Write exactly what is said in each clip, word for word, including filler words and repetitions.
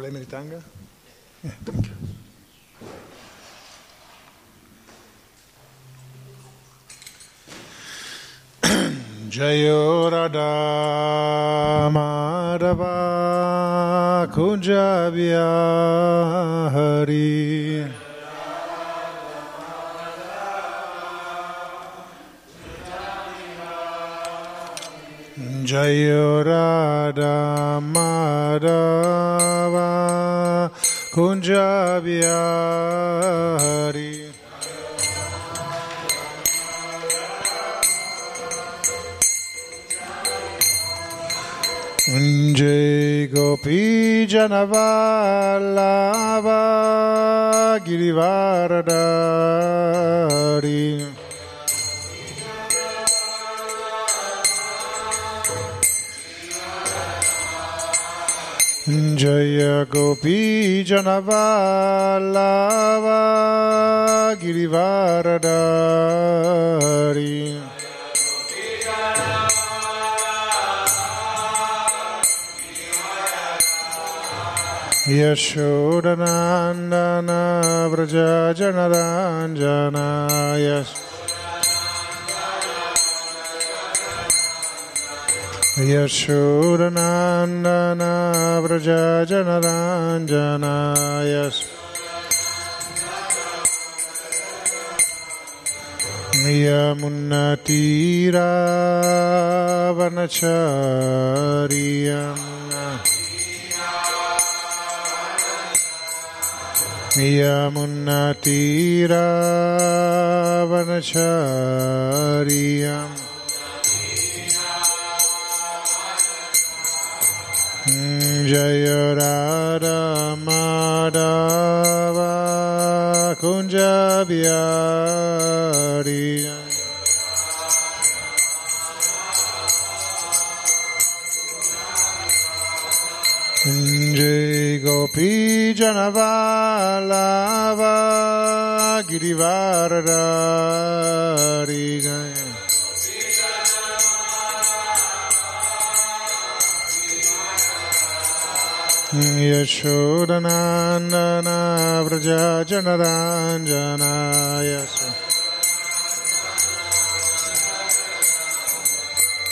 problemi di tanga? Eh, perché? Jayo Radha Madhava Kunja Bihari Jayo Radha Madhava Kunja Bihari Jai Gopi Janavallabha Girivaradari Jai Gopi Janavallabha Girivaradari Yashodanandana Vrajajanaranjana Yashodanandana Vrajajanaranjana Yamunatira Vanachariyam Yamunatira Vanachariyam Jaya Radha Madhava Kunja Bihariyam Jai Gopi Janavallabha Girivaradari Yashodanandana Vrajajanaranjana Yashodanandana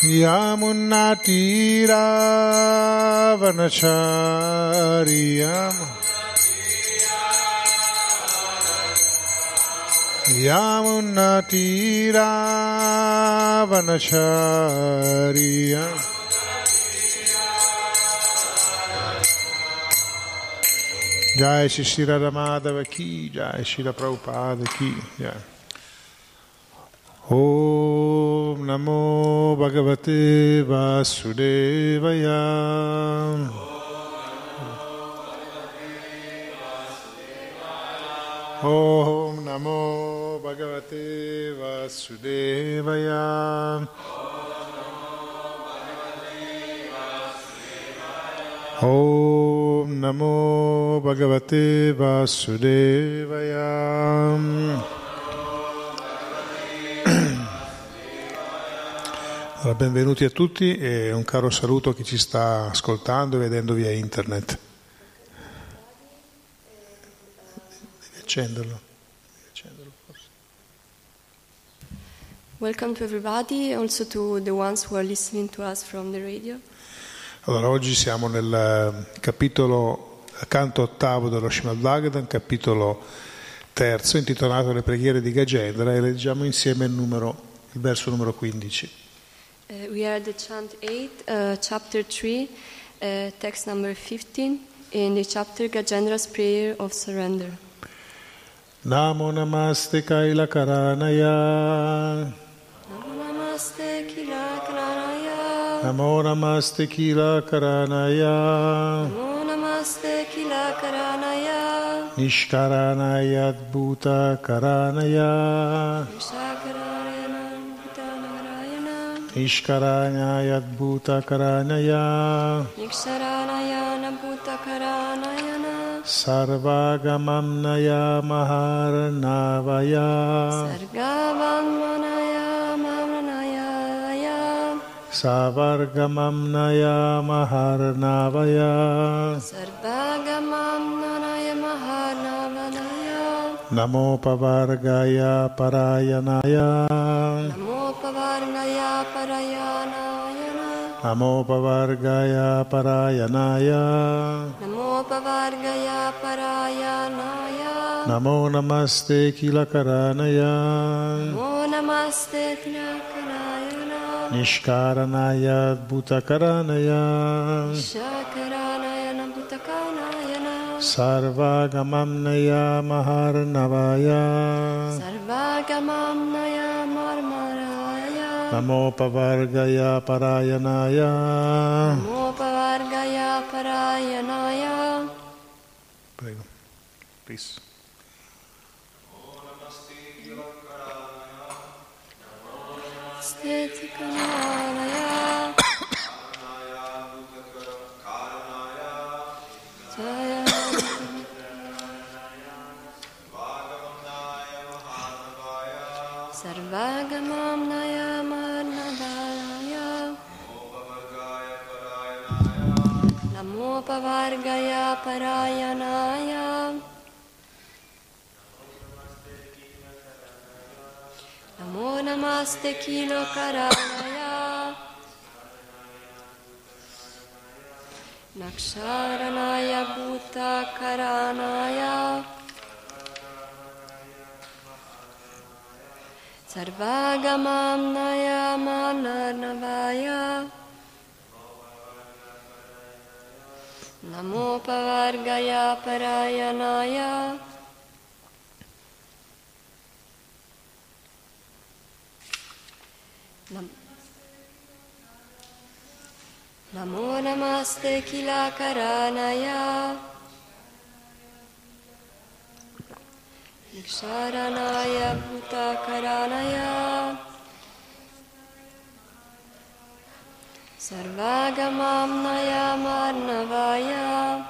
Yamunatira Vanachariyam Yamunatira Vanachariyam Jai Shri Radhamadhava ki Jai Shri Prabhupada ki Jai Om Namo Bhagavate Vasudevaya. Om Namo Bhagavate Vasudevaya. Om Namo Bhagavate Vasudevaya. Benvenuti a tutti e un caro saluto a chi ci sta ascoltando e vedendo via internet. Devi accenderlo. Devi accenderlo forse. Welcome to everybody, also to the ones who are listening to us from the radio. Allora, oggi siamo nel capitolo, canto ottavo dello Shrimad Bhagavatam, capitolo terzo, intitolato Le preghiere di Gajendra, e leggiamo insieme il, numero, il verso numero quindici. Uh, we are at the chant eight, uh, chapter three, uh, text number fifteen, in the chapter Gajendra's prayer of surrender. Namo namaste kailakaranaya. Namo namaste kailakaranaya. Namo namaste kailakaranaya. Namo namaste kailakaranaya. Nishkaranaya adbhuta karanaya. Nishkaranaya adbhuta karanaya Nishkaranaya adbhuta karanaya Sarvagamamnaya maharanavaya Sarvagamamnaya maharanavaya Sarvagamam naya maharnavaya Sarvagamam naya maharnavaya Namo pavargaya parayanaya Namo pavargaya parayanaya Namo pavargaya parayanaya Namo pavargaya parayanaya Namo namaste kilakaranaya Namo namaste kilakaranaya Nishkaranaya bhutakaranaya Nishkaranaya bhutakaranaya Sarvagamamnaya maharnavaya Sarvagamamnaya marmaraya Namo pavargaya parayanaya Namo pavargaya parayanaya. Prego, please. Karnaya, Karnaya, Sarvagamam Naya Maharnavaya Namo Pavargaya Parayanaya Namo namaste kilo karanaya Naksharanaya bhuta karanaya Sarvagamam naya manarnavaya Namo pavargaya parayanaya Nam Namo namaste kila karanaya Niksharanaya bhuta karanaya Sarvagamam naya marnavaya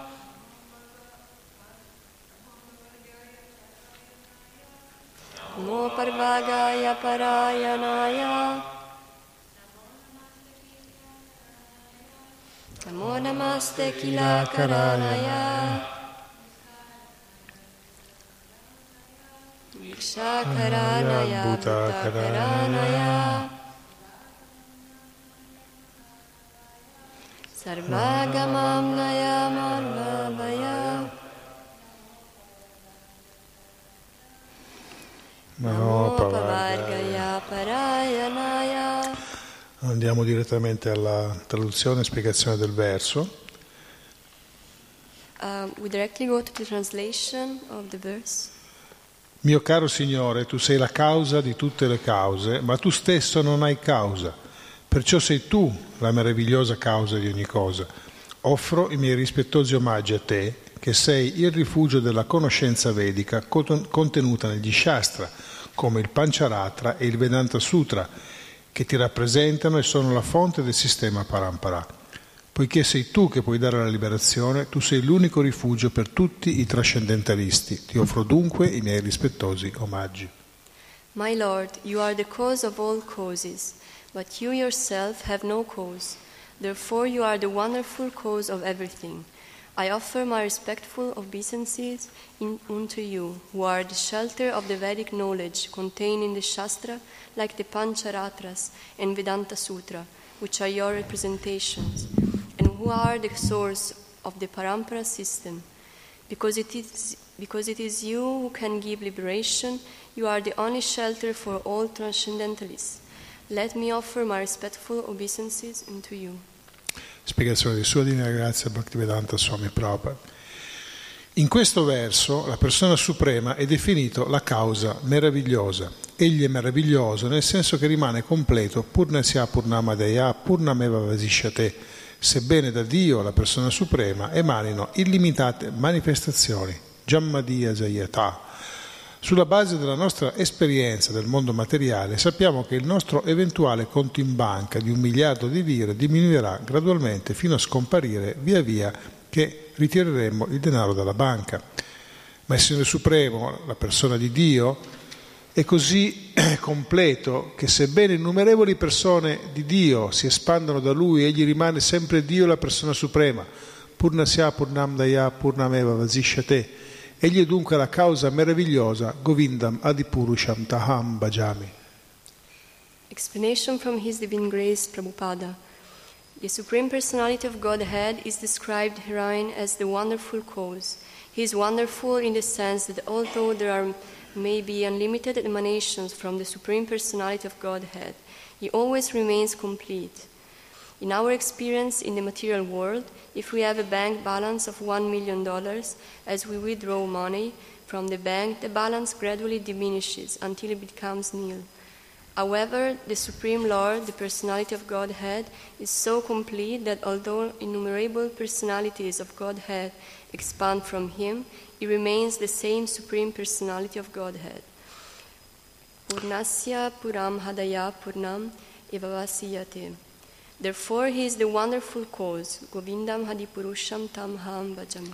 Namo parvagaya parayanaya Namo namaste kila karanaya Viksha karanaya bhuta karanaya Sarvagamam naya marvavaya Namo pavargaya parayanaya. Andiamo direttamente alla traduzione e spiegazione del verso. Uh, we directly go to the translation of the verse. Mio caro Signore, tu sei la causa di tutte le cause, ma tu stesso non hai causa. Perciò sei tu la meravigliosa causa di ogni cosa. Offro i miei rispettosi omaggi a te, che sei il rifugio della conoscenza vedica contenuta negli Shastra, come il Pancharatra e il Vedanta Sutra, che ti rappresentano e sono la fonte del sistema Parampara. Poiché sei tu che puoi dare la liberazione, tu sei l'unico rifugio per tutti i trascendentalisti. Ti offro dunque i miei rispettosi omaggi. My Lord, you are the cause of all causes, but you yourself have no cause. Therefore you are the wonderful cause of everything. I offer my respectful obeisances in, unto you, who are the shelter of the Vedic knowledge contained in the Shastra, like the Pancharatras and Vedanta Sutra, which are your representations, and who are the source of the Parampara system. Because it is, because it is you who can give liberation, you are the only shelter for all transcendentalists. Let me offer my respectful obeisances unto you. Spiegazione di Sua Divina Grazia Bhaktivedanta Swami Prabhupada. In questo verso la persona suprema è definito la causa meravigliosa. Egli è meraviglioso nel senso che rimane completo purnasya purnamadaya purnameva vasishyate, sebbene da Dio la persona suprema emanino illimitate manifestazioni jammadiya jayata. Sulla base della nostra esperienza del mondo materiale sappiamo che il nostro eventuale conto in banca di un miliardo di lire diminuirà gradualmente fino a scomparire via via che ritireremo il denaro dalla banca. Ma il Signore Supremo, la persona di Dio, è così completo che, sebbene innumerevoli persone di Dio si espandano da Lui, Egli rimane sempre Dio, la persona suprema. Purnasya Purnam Daya Purnameva Vazishate. Egli è dunque la causa meravigliosa, Govindam Adipurusham Taham Bhajami. Explanation from His Divine Grace Prabhupada. The Supreme Personality of Godhead is described herein as the wonderful cause. He is wonderful in the sense that although there are may be unlimited emanations from the Supreme Personality of Godhead, He always remains complete. In our experience in the material world, if we have a bank balance of one million dollars, as we withdraw money from the bank, the balance gradually diminishes until it becomes nil. However, the Supreme Lord, the Personality of Godhead, is so complete that although innumerable personalities of Godhead expand from Him, He remains the same Supreme Personality of Godhead. Purnasya Puram Hadaya Purnam Evavasiyate. Therefore, He is the wonderful cause. Govindam Hadipurusham Tam Ham Bhajam.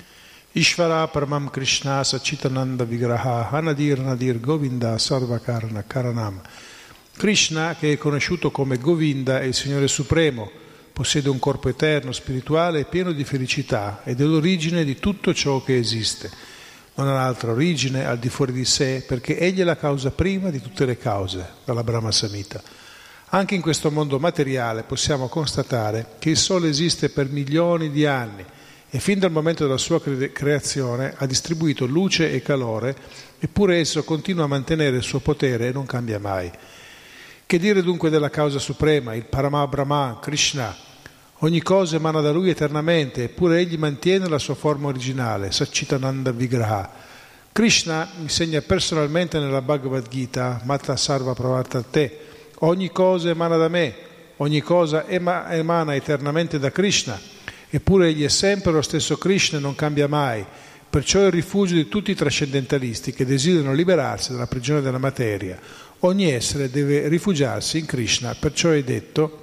Ishvara Paramam Krishna Sachitananda Vigraha Hanadir Nadir Govinda Sarvakarna Karanam. Krishna, che è conosciuto come Govinda, è il Signore Supremo, possiede un corpo eterno, spirituale e pieno di felicità ed è l'origine di tutto ciò che esiste. Non ha altra origine al di fuori di sé, perché Egli è la causa prima di tutte le cause, dalla Brahma Samhita. Anche in questo mondo materiale possiamo constatare che il Sole esiste per milioni di anni e fin dal momento della sua creazione ha distribuito luce e calore, eppure esso continua a mantenere il suo potere e non cambia mai. Che dire dunque della causa suprema, il Parama Brahman, Krishna? Ogni cosa emana da Lui eternamente, eppure Egli mantiene la sua forma originale, Satchitananda Vigraha. Krishna insegna personalmente nella Bhagavad Gita, Mata Sarva Pravartate, ogni cosa emana da me, ogni cosa emana eternamente da Krishna, eppure Egli è sempre lo stesso Krishna e non cambia mai. Perciò è il rifugio di tutti i trascendentalisti che desiderano liberarsi dalla prigione della materia. Ogni essere deve rifugiarsi in Krishna, perciò è detto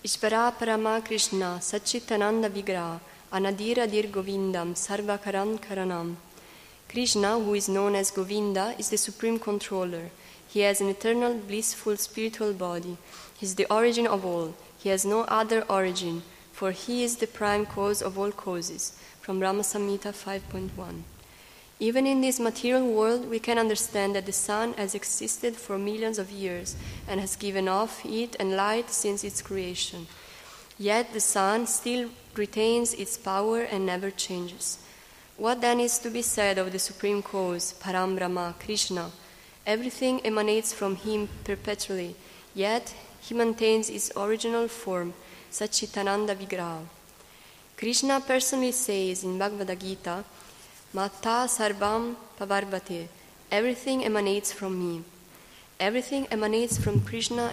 Ishvara Parama Krishna Satchitananda Vigraha Anadira Dir Govindam Sarvakaran Karanam. Krishna, who is known as Govinda, is the Supreme Controller. He has an eternal blissful spiritual body. He is the origin of all. He has no other origin, for He is the prime cause of all causes, from Brahma Samhita five point one. Even in this material world, we can understand that the sun has existed for millions of years and has given off heat and light since its creation. Yet the sun still retains its power and never changes. What then is to be said of the Supreme Cause, Param Brahma, Krishna? Everything emanates from Him perpetually, yet He maintains His original form, Satchitananda Vigraha. Krishna personally says in Bhagavad Gita, Mata sarvam pavarbate. Everything emanates from me. Everything emanates from Krishna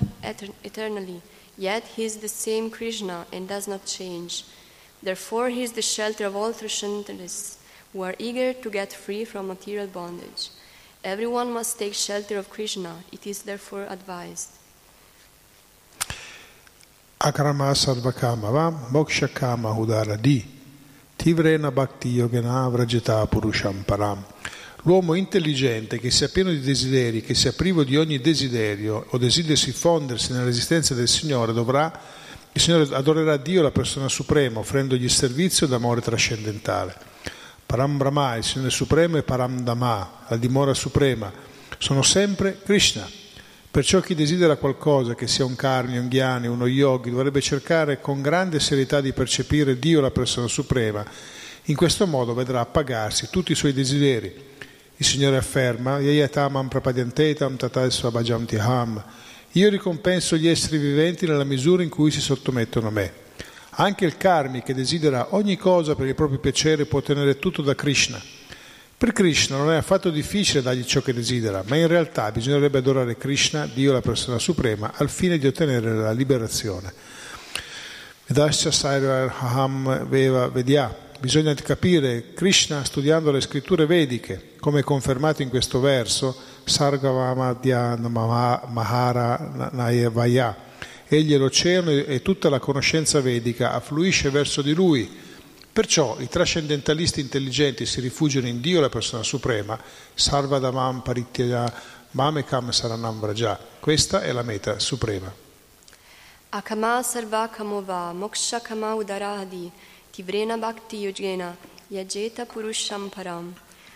eternally, yet He is the same Krishna and does not change. Therefore, He is the shelter of all transcendentalists who are eager to get free from material bondage. Everyone must take shelter of Krishna. It is therefore advised. Akarama sarvakama vam moksha kama udaradi. Tivrena bhakti yogena vrajata purusham param. L'uomo intelligente, che sia pieno di desideri, che sia privo di ogni desiderio o desiderio si fondersi nell'esistenza del Signore, dovrà, il Signore adorerà Dio, la persona suprema, offrendogli servizio d'amore trascendentale. Param Brahma, il Signore supremo, e Param Dhamma, la dimora suprema, sono sempre Krishna. Perciò chi desidera qualcosa, che sia un karmi, un ghiani, uno yogi, dovrebbe cercare con grande serietà di percepire Dio, la persona suprema. In questo modo vedrà appagarsi tutti i suoi desideri. Il Signore afferma, Yayatamam prapadyantetam tatai svabhajam tiham. Io ricompenso gli esseri viventi nella misura in cui si sottomettono a me. Anche il karmi, che desidera ogni cosa per il proprio piacere, può ottenere tutto da Krishna. Per Krishna non è affatto difficile dargli ciò che desidera, ma in realtà bisognerebbe adorare Krishna, Dio la persona suprema, al fine di ottenere la liberazione. Bisogna capire Krishna studiando le scritture vediche, come confermato in questo verso, Egli è l'oceano e tutta la conoscenza vedica affluisce verso di Lui. Perciò i trascendentalisti intelligenti si rifugiano in Dio, la persona suprema, sarvadamam parityaya mamekam saranam vraja. Questa è la meta suprema. Akama sarva kamova moksha kama udaradi tivrena bhakti yogena yajeta purusham param.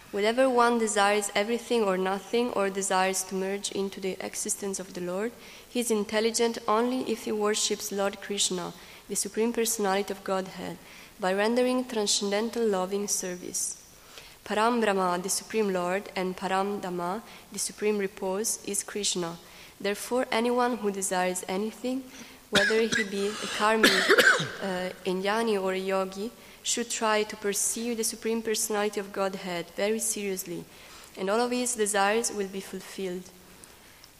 Whether one desires everything or nothing or desires to merge into the existence of the Lord, he is intelligent only if he worships Lord Krishna, the Supreme Personality of Godhead, by rendering transcendental loving service. Param Brahma, the Supreme Lord, and Param Dhamma, the Supreme Repose, is Krishna. Therefore, anyone who desires anything, whether he be a karmi, uh, a jnani, or a yogi, should try to pursue the Supreme Personality of Godhead very seriously, and all of his desires will be fulfilled.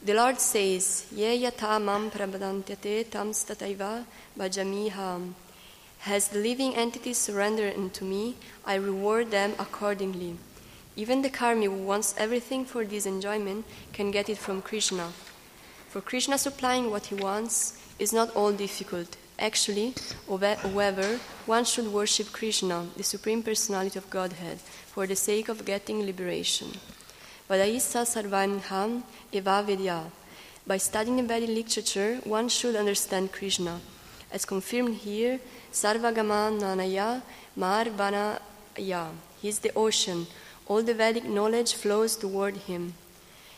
The Lord says, Ye yata mam prabadantyate tam stataiva bhajamiham. As the living entities surrender unto me, I reward them accordingly. Even the karmi who wants everything for this enjoyment can get it from Krishna. For Krishna supplying what he wants is not all difficult. Actually, however, one should worship Krishna, the Supreme Personality of Godhead, for the sake of getting liberation. Vadaissa sarvanham eva vedya. By studying the Vedic literature, one should understand Krishna. As confirmed here, sarvagama nanaya marvanaya. He is the ocean. All the Vedic knowledge flows toward him.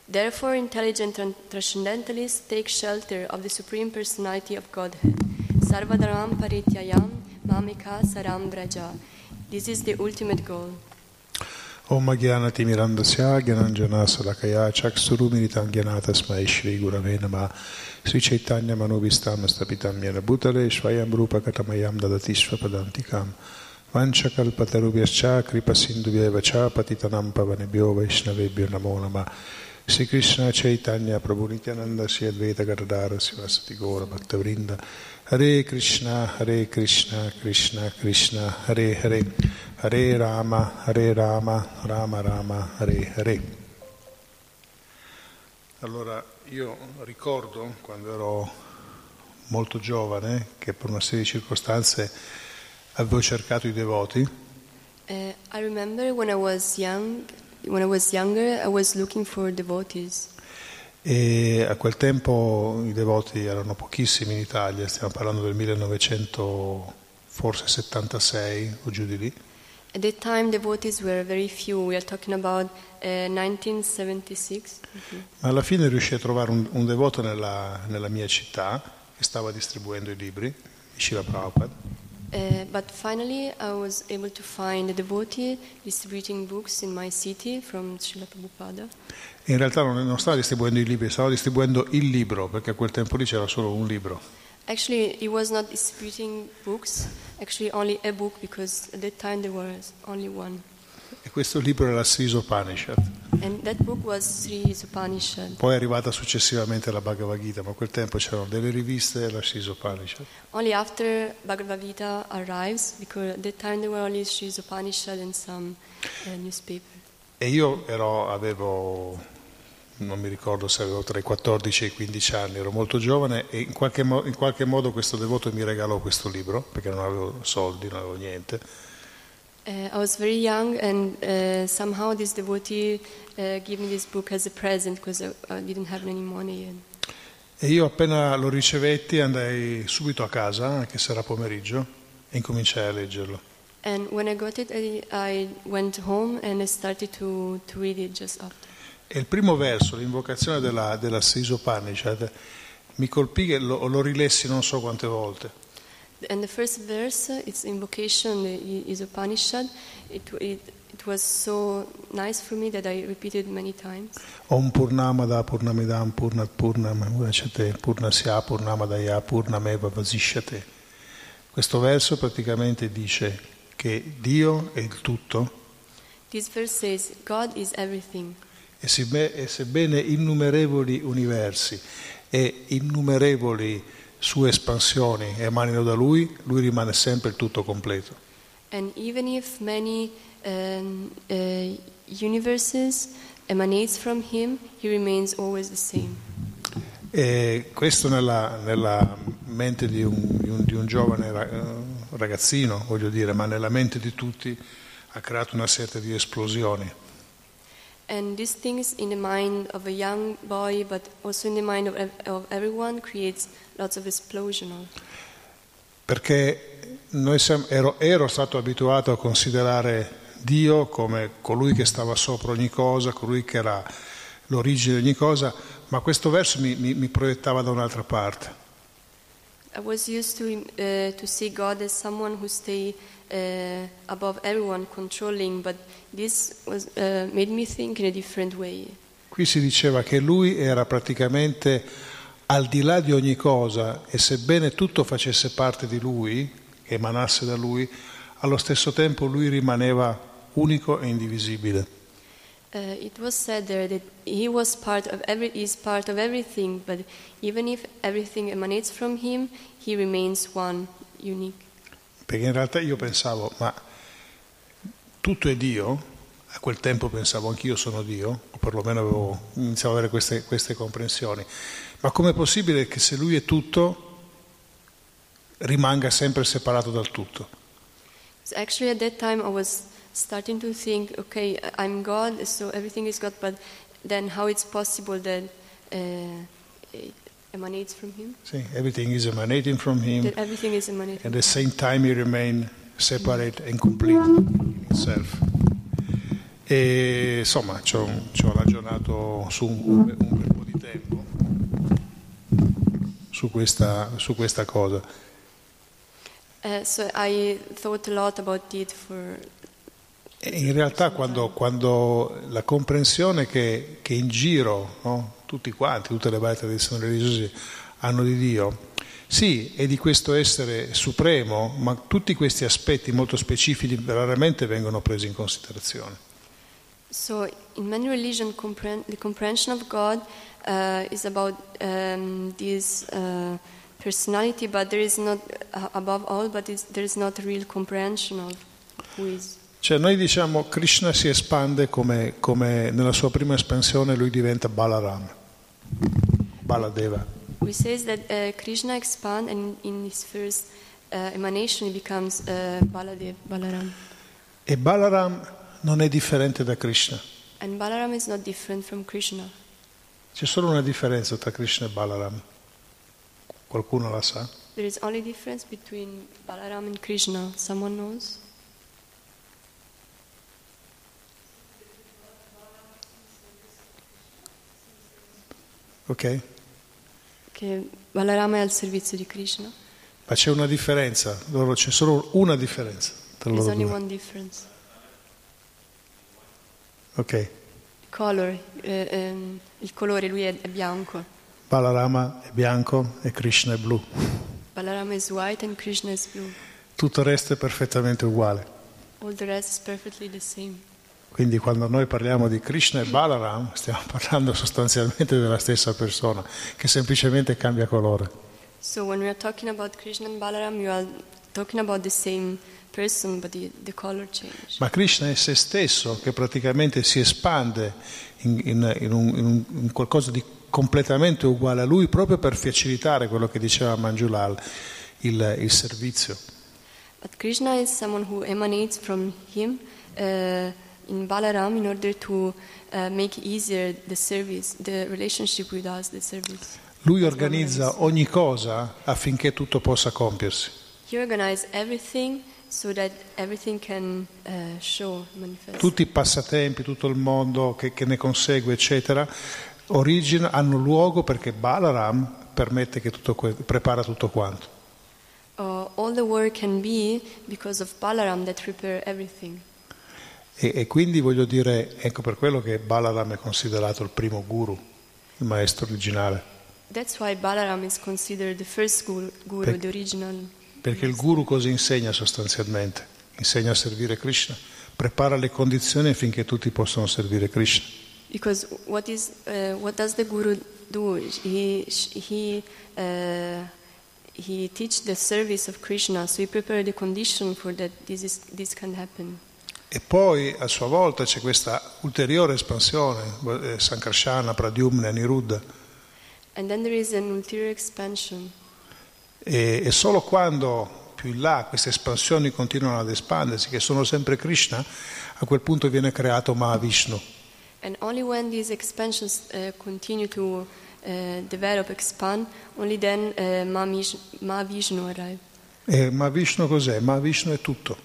Therefore, intelligent transcendentalists take shelter of the Supreme Personality of Godhead. Sarvadaram parityayam mamika saram vraja. This is the ultimate goal. Om Gyanati Mirandasya Gyananjana Salakaya Chaksurumiritam Gyanatasmai Shri Gurave Namah Sri Chaitanya Manubhistam Stapitam Yena Bhutale Svayam Rupa Katamayam Dadatishva Padantikam Vancha Kalpatarubhyascha Kripasinduvyavacha Patitanam Pavanebhyo Vaishnavebhyo Namo Namah Sri Krishna Chaitanya Prabhu Nityananda Sri Advaita Gadadhara Sri Vasati Gaura Bhaktavrinda Hare Krishna, Hare Krishna, Krishna Krishna, Hare Hare, Hare Rama, Hare Rama, Rama Rama, Hare Hare. Allora, io ricordo quando ero molto giovane che per una serie di circostanze avevo cercato i devoti. Uh, I remember when I was young, when I was younger, I was looking for devotees. E a quel tempo i devoti erano pochissimi in Italia, stiamo parlando del millenovecentosettantasei o giù di lì. At that time devotees were very few, we are talking about uh, nineteen seventy-six. Mm-hmm. Ma alla fine riuscii a trovare un, un devoto nella, nella mia città che stava distribuendo i libri di Srila Prabhupada. Uh, but finally I was able to find a devotee distributing books in my city from Srila Prabhupada. In realtà non, non stava distribuendo i libri, stava distribuendo il libro, perché a quel tempo lì c'era solo un libro. Actually he was not distributing books, actually only a book, because at that time there was only one. E questo libro era la Sri Isopanisad. And that book was Sri Isopanisad. Poi è arrivata successivamente la Bhagavad Gita, ma a quel tempo c'erano delle riviste e la Sri Isopanisad. Only after Bhagavad Gita arrives, because at that time there were only Sri Isopanisad and some uh, newspaper. E io ero, avevo, non mi ricordo se avevo tra i quattordici e i quindici anni, ero molto giovane, e in qualche, mo- in qualche modo questo devoto mi regalò questo libro, perché non avevo soldi, non avevo niente. Uh, I was very young and uh, somehow this devotee uh, gave me this book as a present because I, I didn't have any money yet. E io appena lo ricevetti andai subito a casa, anche se era pomeriggio, e incominciai a leggerlo. And when I got it, I, I went home and I started to, to read it just after. E il primo verso, l'invocazione della, della Sri Isopanisad, mi colpì che lo, lo rilessi non so quante volte. And the first verse, its invocation, the Isopanisad, it, it, it was so nice for me that I repeated many times. Om Purnamada Purnamidam Purnat Purnam Muracate Purnasya Purnamadaya Purnameva Vasishate. Questo verso praticamente dice che Dio è il tutto. This verse says God is everything. E sebbene innumerevoli universi e innumerevoli sue espansioni emanino da lui, lui rimane sempre il tutto completo. And even if many um, uh, universes emanates from him, he remains always the same. E questo nella, nella mente di un, di, un, di un giovane ragazzino, voglio dire, ma nella mente di tutti ha creato una serie di esplosioni. And these things in the mind of a young boy, but also in the mind of, of everyone, creates lots of explosions. Perché noi siamo, ero, ero stato abituato a considerare Dio come colui che stava sopra ogni cosa, colui che era l'origine di ogni cosa, ma questo verso mi, mi, mi proiettava da un'altra parte. I was used to uh, to see God as someone who stay uh, above everyone, controlling, but this was uh, made me think in a different way. Qui si diceva che lui era praticamente al di là di ogni cosa, e sebbene tutto facesse parte di lui, che emanasse da lui, allo stesso tempo lui rimaneva unico e indivisibile. Uh, it was said there that he was part of every, is part of everything, but even if everything emanates from him, he remains one, unique. Perché in realtà io pensavo, ma tutto è Dio. A quel tempo pensavo anch'io sono Dio, o perlomeno avevo, iniziavo ad avere queste, queste comprensioni. Ma com'è possibile che se lui è tutto, rimanga sempre separato dal tutto? Actually, at that time, I was starting to think, okay, I'm God, so everything is God, but then how it's possible that uh, it emanates from him? Sì, everything is emanating from him. That everything is emanating. At the same time, he remains separate and complete in himself. E insomma, ci ho, ci ho ragionato su un bel po' di tempo su questa, su questa cosa. Uh, so I thought a lot about it for. In realtà quando, quando la comprensione che, che in giro, no, tutti quanti, tutte le varie tradizioni religiose hanno di Dio, sì, è di questo essere supremo, ma tutti questi aspetti molto specifici raramente vengono presi in considerazione. So in many religions compre- the comprehension of God uh, is about um, this uh, personality, but there is not uh, above all, but there is not a real comprehension of who is. Cioè noi diciamo Krishna si espande come, come nella sua prima espansione lui diventa Balaram, Baladeva. We say that uh, Krishna expands and in his first uh, emanation he becomes uh, Baladev, Balaram. E Balaram non è differente da Krishna. And Balaram is not different from Krishna. C'è solo una differenza tra Krishna e Balaram. Qualcuno la sa? There is only difference between Balaram and Krishna. Someone knows? Ok? Che Balarama è al servizio di Krishna. Ma c'è una differenza, loro, c'è solo una differenza tra loro. There's only one difference. Ok. Color, eh, ehm, il colore, lui è, è bianco. Balarama è bianco e Krishna è blu. Balarama is white and Krishna is blue. Tutto il resto è perfettamente uguale. All the rest is perfectly the same. Quindi quando noi parliamo di Krishna e Balaram stiamo parlando sostanzialmente della stessa persona che semplicemente cambia colore. So when we are talking about Krishna and Balaram you are talking about the same person but the, the color change. Ma Krishna è se stesso che praticamente si espande in, in, in, un, in, un, in qualcosa di completamente uguale a lui proprio per facilitare quello che diceva Manjulal, il, il servizio. But Krishna is someone who emanates from him uh, in Balaram in order to uh, make easier the service, the relationship with us, the service. Lui organizza ogni cosa affinché tutto possa compiersi. He organizes everything so that everything can uh, show, manifest. Tutti i passatempi, tutto il mondo che, che ne consegue, eccetera, origina, hanno luogo perché Balaram permette che tutto que- prepara tutto quanto. Uh, all the work can be because of Balaram that prepares everything. E, e quindi voglio dire, ecco per quello che Balaram è considerato il primo guru, il maestro originale. That's why Balaram is considered the first guru, guru per, the original. Perché il guru cosa insegna sostanzialmente? Insegna a servire Krishna, prepara le condizioni affinché tutti possano servire Krishna. Because what is uh, what does the guru do? He he uh, he teach the service of Krishna, so he prepares the condition for that this is this can happen. E poi a sua volta c'è questa ulteriore espansione, Sankarshana, Pradyumna, Niruddha. And then there is an ulterior expansion. E, e solo quando più in là queste espansioni continuano ad espandersi, che sono sempre Krishna, a quel punto viene creato Mahavishnu. And only when these expansions uh, continue to uh, develop, expand, only then uh, Mahavishnu arrives. E Mahavishnu cos'è? Mahavishnu è tutto.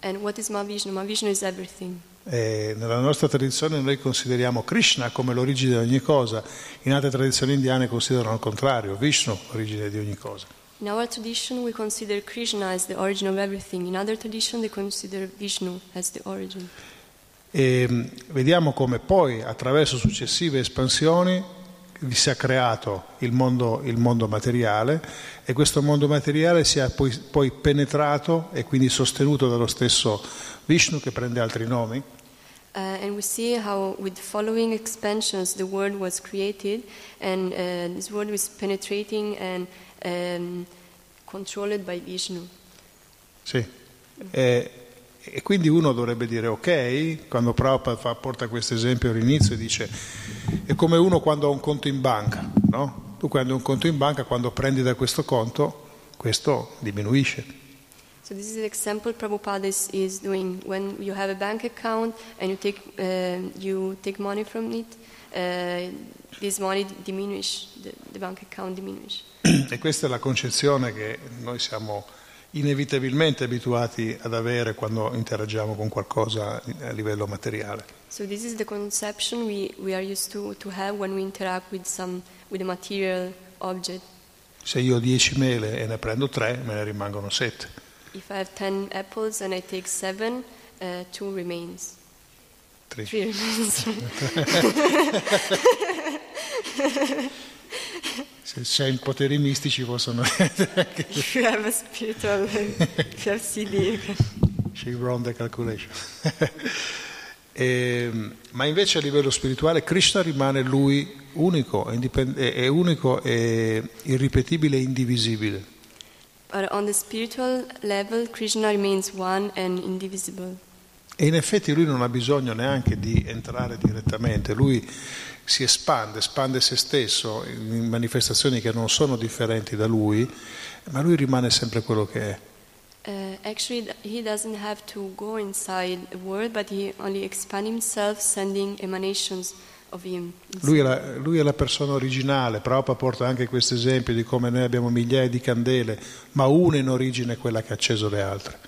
And what is Mahavishnu? Mahavishnu is everything. E nella nostra tradizione noi consideriamo Krishna come l'origine di ogni cosa, in altre tradizioni indiane considerano il contrario, Vishnu l'origine di ogni cosa. In our tradition we consider Krishna as the origin of everything, in other tradition they consider Vishnu as the origin. E vediamo come poi attraverso successive espansioni si è creato il mondo, il mondo materiale, e questo mondo materiale si è poi, poi penetrato e quindi sostenuto dallo stesso Vishnu, che prende altri nomi. Uh, and we see how with following expansions the world was created and uh, this world was penetrating and um, controlled by Vishnu. Sì. Mm-hmm. e, e quindi uno dovrebbe dire ok, quando Prabhupada fa, porta questo esempio all'inizio e dice è come uno quando ha un conto in banca, no? Tu quando hai un conto in banca, quando prendi da questo conto, questo diminuisce. So this is an example Prabhupada is, is doing. When you have a bank account and you take uh, you take money from it, uh, this money diminish, the, the bank account diminish. E questa è la concezione che noi siamo inevitabilmente abituati ad avere quando interagiamo con qualcosa a livello materiale. So this is the conception we, we are used to, to have when we interact with some with a material object. Se io ho dieci mele e ne prendo tre, me ne rimangono sette. If I have ten apples and I take seven, uh, two remains. Three, Three remains. Se c'hai poteri mistici possono. If you have a spiritual, if you have C D. She wrong the calculation. e, ma invece a livello spirituale Krishna rimane lui unico, indipend- è unico, è irripetibile e indivisibile. But on the spiritual level, Krishna remains one and indivisible. E in effetti lui non ha bisogno neanche di entrare direttamente, lui si espande, espande se stesso in manifestazioni che non sono differenti da lui, ma lui rimane sempre quello che è. Uh, actually, he doesn't have to go inside the world, but he only expands himself, sending emanations. Lui è, la, lui è la persona originale. Prabhupada porta anche questo esempio di come noi abbiamo migliaia di candele, ma una in origine è quella che ha acceso le altre.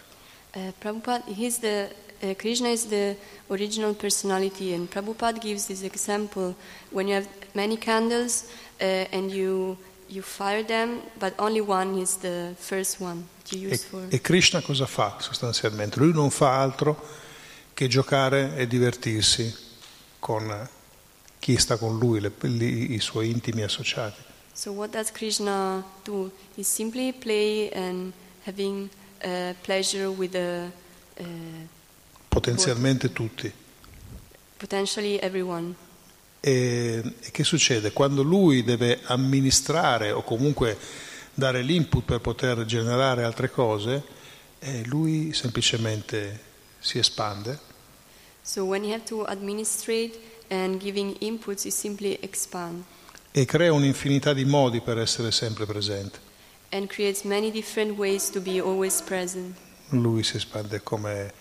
Uh, Prabhupada, he's the, uh, Krishna is the original personality, and Prabhupada gives this example when you have many candles uh, and you, you fire them, but only one is the first one you use e, for. E Krishna cosa fa sostanzialmente? Lui non fa altro che giocare e divertirsi con chi sta con lui, le, li, i suoi intimi associati. So what does Krishna do? He simply play and having uh, pleasure with the uh, potenzialmente pot- tutti. Potentially everyone. E, e che succede? Quando lui deve amministrare o comunque dare l'input per poter generare altre cose, eh, lui semplicemente si espande. So when you have to administrate and giving inputs, is simply expand. E crea un'infinità di modi per essere sempre presente. And creates many different ways to be always present. Lui si espande come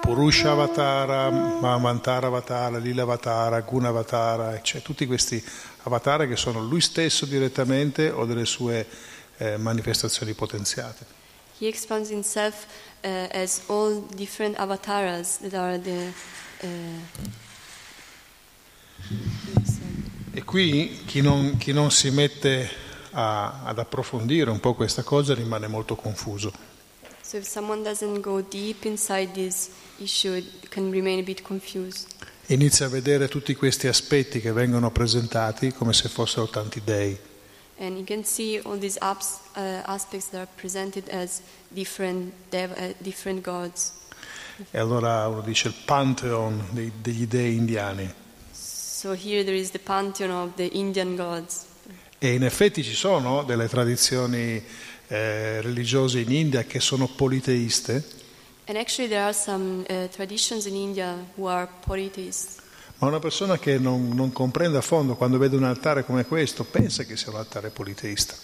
Purusha Avatara, Mahamantara Avatara, Lila Avatara, Guna Avatara, cioè tutti questi avatara che sono lui stesso direttamente o delle sue eh, manifestazioni potenziate. He expands himself uh, as all different avataras that are the uh, E qui chi non, chi non si mette a, ad approfondire un po' questa cosa rimane molto confuso. So if someone doesn't go deep inside this issue, it can remain a bit confused. Inizia a vedere tutti questi aspetti che vengono presentati come se fossero tanti dei. And you can see all these ups, uh, aspects that are presented as different, dev, uh, different gods. E allora uno dice il pantheon dei, degli dei indiani. So here there is the pantheon of the Indian gods. E in effetti ci sono delle tradizioni eh, religiose in India che sono politeiste. And actually there are some uh, traditions in India who are polytheists. Ma una persona che non, non comprende a fondo, quando vede un altare come questo, pensa che sia un altare politeista.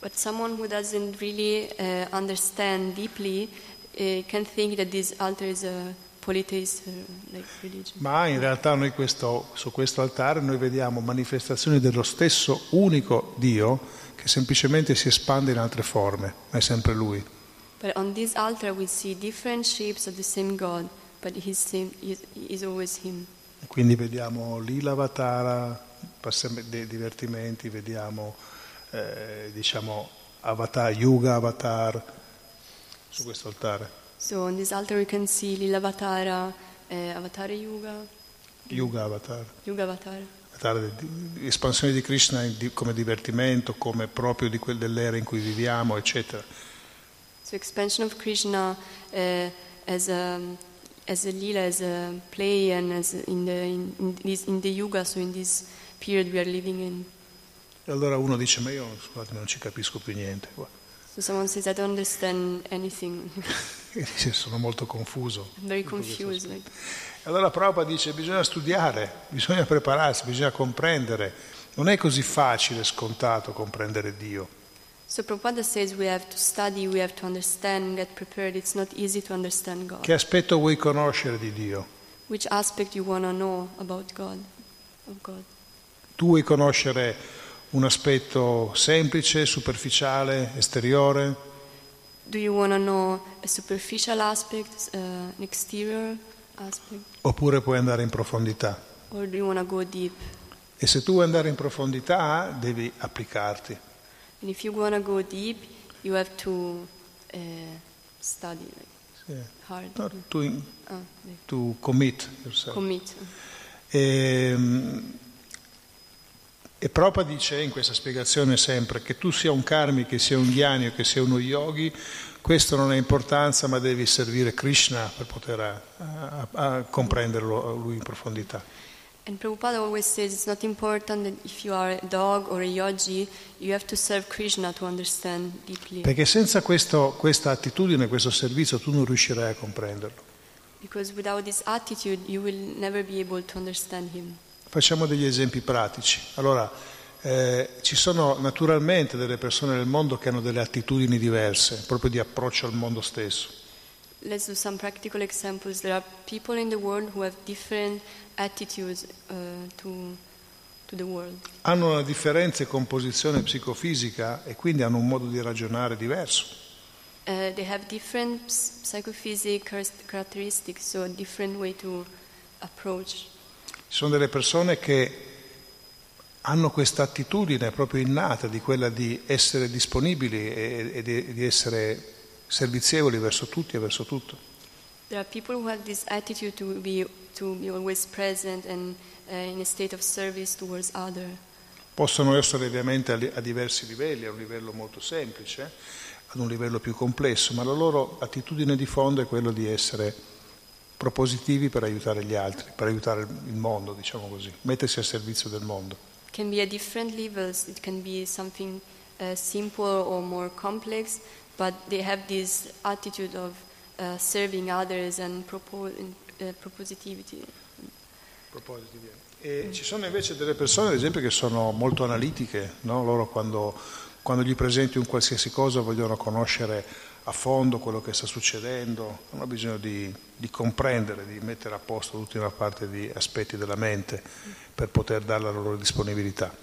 But someone who doesn't really uh, understand deeply uh, can think that this altar is a polytheist uh, like religion. Ma in realtà noi questo, su questo altare noi vediamo manifestazioni dello stesso unico Dio che semplicemente si espande in altre forme, ma è sempre Lui. But on this altar we see different shapes of the same God, but he's same, he's, he's always Him. Quindi vediamo Lila Avatara, dei divertimenti, vediamo eh, diciamo Avatar, Yuga Avatar su questo altare. So on this altar we can see Lila Avatara, eh, Avatar Yuga. Yuga Avatar. Yuga Avatar. Avatar di, espansione di Krishna di, come divertimento, come proprio di quel dell'era in cui viviamo, eccetera. So expansion of Krishna eh, as a as a lila, as a play, and as in the in, in, this, in the yuga, so in this period we are living in. E allora uno dice: ma io, scusate, non ci capisco più niente. So someone says, I don't understand anything. E dice: sono molto confuso. I'm very confused. Like. E allora Prabhupada dice: bisogna studiare, bisogna prepararsi, bisogna comprendere. Non è così facile, scontato, comprendere Dio. So Prabhupada says we have to study, we have to understand, get prepared. It's not easy to understand God. Che aspetto vuoi conoscere di Dio? Which aspect you want to know about God? Of God. Tu vuoi conoscere un aspetto semplice, superficiale, esteriore? Do you want to know a superficial aspect, uh, an exterior aspect? Oppure puoi andare in profondità? Or do you want to go deep? E se tu vuoi andare in profondità, devi applicarti. And if you want to go deep, you have to uh, study like, sì. hard. No, to, in, ah, like. to commit yourself. Commit. E, e Prabhupada dice in questa spiegazione sempre che tu sia un karmi, che sia un jnani, che sia uno yogi, questo non ha importanza, ma devi servire Krishna per poter a, a, a comprenderlo lui in profondità. And Prabhupada always says it's not important that if you are a dog or a yogi, you have to serve Krishna to understand deeply. Perché senza questo, questa attitudine, questo servizio, tu non riuscirai a comprenderlo. Because without this attitude, you will never be able to understand him. Facciamo degli esempi pratici. Allora, eh, ci sono naturalmente delle persone nel mondo che hanno delle attitudini diverse, proprio di approccio al mondo stesso. Let's do some practical examples. There are people in the world who have different attitudes uh, to, to the world. Hanno una differenza e composizione psicofisica e quindi hanno un modo di ragionare diverso. Uh, they have different psychophysic characteristics, so a different way to approach. Ci sono delle persone che hanno questa attitudine proprio innata di quella di essere disponibili e, e di, di essere servizievoli verso tutti e verso tutto. There are people who have this attitude to be to be always present and uh, in a state of service towards other. Possono essere ovviamente a diversi livelli, a un livello molto semplice, ad un livello più complesso, ma la loro attitudine di fondo è quella di essere propositivi per aiutare gli altri, per aiutare il mondo, diciamo così, mettersi al servizio del mondo. Can be at different levels, it can be something uh, simple or more complex. But they have this attitude of uh, serving others and propos- uh, propositivity. Propositivity. E mm. Ci sono invece delle persone, ad esempio, che sono molto analitiche, no? Loro quando, quando gli presenti un qualsiasi cosa vogliono conoscere a fondo quello che sta succedendo, hanno bisogno di, di comprendere, di mettere a posto tutta una parte di aspetti della mente mm. per poter dare la loro disponibilità.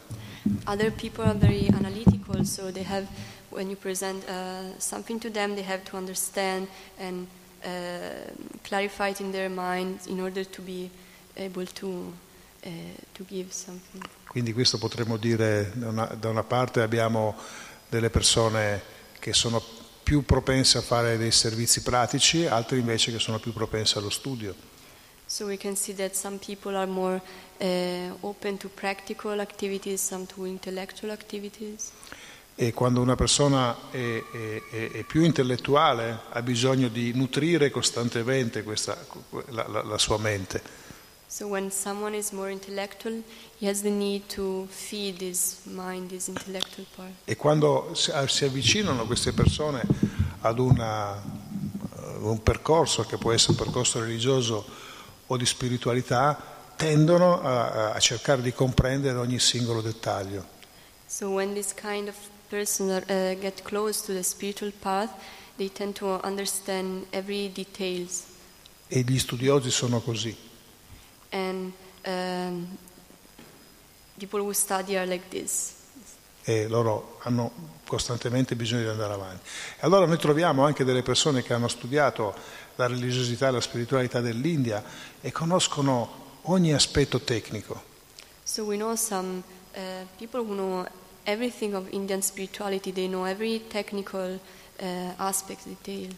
Other people are very analytical, so they have when you present uh, something to them, they have to understand and uh, clarify it in their mind in order to be able to, uh, to give something. Quindi questo potremmo dire, da una, da una parte abbiamo delle persone che sono più propense a fare dei servizi pratici, altri invece che sono più propense allo studio. So we can see that some people are more uh, open to practical activities, some to intellectual activities. E quando una persona è, è, è più intellettuale ha bisogno di nutrire costantemente questa, la, la, la sua mente. So when someone is more intellectual, he has the need to feed his mind, his intellectual part. E quando si avvicinano queste persone ad una, un percorso che può essere un percorso religioso o di spiritualità, tendono a, a cercare di comprendere ogni singolo dettaglio. So when this kind of person uh, get close to the spiritual path, they tend to understand every details. E gli studiosi sono così. And um, people who study are like this. E loro hanno costantemente bisogno di andare avanti. Allora noi troviamo anche delle persone che hanno studiato la religiosità e la spiritualità dell'India e conoscono ogni aspetto tecnico. So we know some uh, people who know everything of Indian spirituality, they know every technical uh, aspect, detail.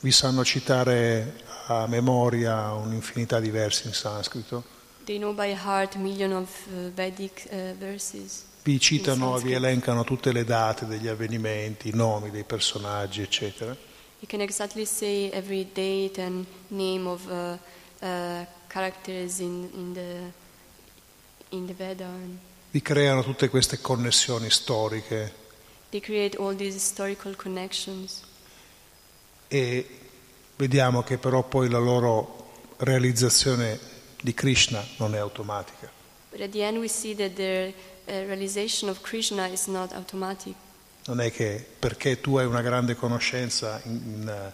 Vi sanno citare a memoria un'infinità di versi in sanscrito. They know by heart million of uh, Vedic uh, verses. Vi citano, vi elencano tutte le date degli avvenimenti, i nomi dei personaggi, eccetera. You can exactly say every date and name of uh, uh, characters in, in the in the Veda. Vi creano tutte queste connessioni storiche. They create all these historical connections. E vediamo che però poi la loro realizzazione di Krishna non è automatica. But at the end we see that their uh, realization of Krishna is not automatic. Non è che perché tu hai una grande conoscenza in, in,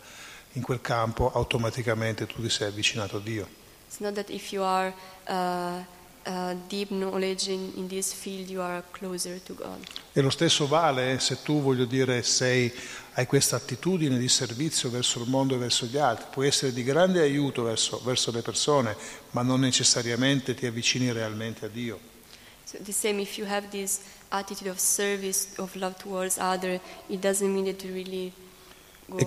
in quel campo automaticamente tu ti sei avvicinato a Dio. It's not that if you are uh, uh, deep knowledge in, in this field you are closer to God. E lo stesso vale se tu, voglio dire, sei hai questa attitudine di servizio verso il mondo e verso gli altri, puoi essere di grande aiuto verso, verso le persone, ma non necessariamente ti avvicini realmente a Dio. So the same, if you have this attitude of service, of love towards others, it doesn't mean that you really go e,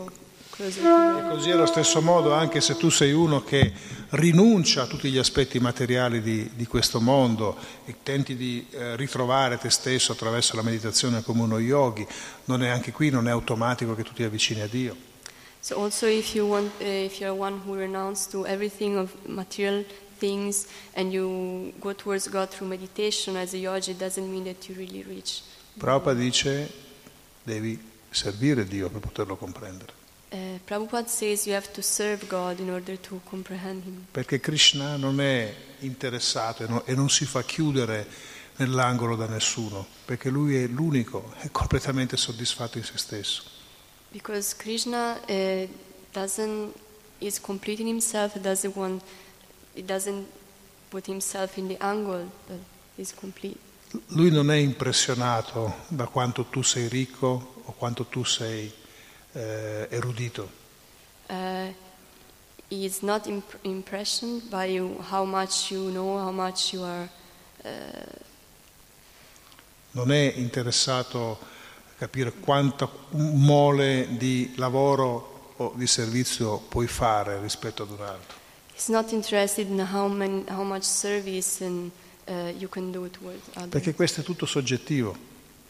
closer to God. E così allo stesso modo, anche se tu sei uno che rinuncia a tutti gli aspetti materiali di, di questo mondo e tenti di eh, ritrovare te stesso attraverso la meditazione come uno yogi, non è, anche qui non è automatico che tu ti avvicini a Dio. So also if you want uh, if you're one who renounces to everything of material things and you go towards God through meditation as a yogi, it doesn't mean that you really reach. Prabhupada dice devi servire Dio per poterlo comprendere. Uh, Prabhupada says you have to serve God in order to comprehend Him. Perché Krishna non è interessato e non, e non si fa chiudere nell'angolo da nessuno, perché lui è l'unico, è completamente soddisfatto in se stesso. Because Krishna uh, doesn't is complete in himself, doesn't want, he doesn't put himself in the angle, but is complete. Lui non è impressionato da quanto tu sei ricco o quanto tu sei Uh, erudito. Uh, he is not imp- impressed by you, how much you know, how much you are. Uh... Non è interessato a capire quanto mole di lavoro o di servizio puoi fare rispetto ad un altro. He's not interested in how, man- how much service and, uh, you can do towards others. Perché questo è tutto soggettivo.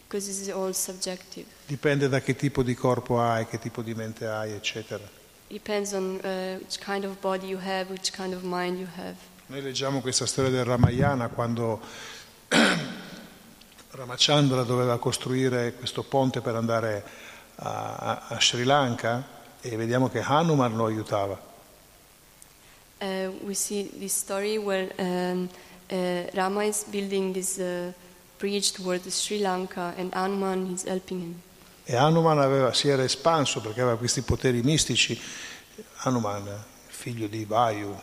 Because this is all subjective. Dipende da che tipo di corpo hai, che tipo di mente hai, eccetera. Depends on uh, which kind of body you have, which kind of mind you have. Noi leggiamo questa storia del Ramayana quando Ramachandra doveva costruire questo ponte per andare a, a, a Sri Lanka e vediamo che Hanuman lo aiutava. Uh, we see this story where um, uh, Rama is building this uh, preached toward Sri Lanka and Hanuman is helping him. E Hanuman aveva, si era espanso perché aveva questi poteri mistici. Hanuman, figlio di Vayu,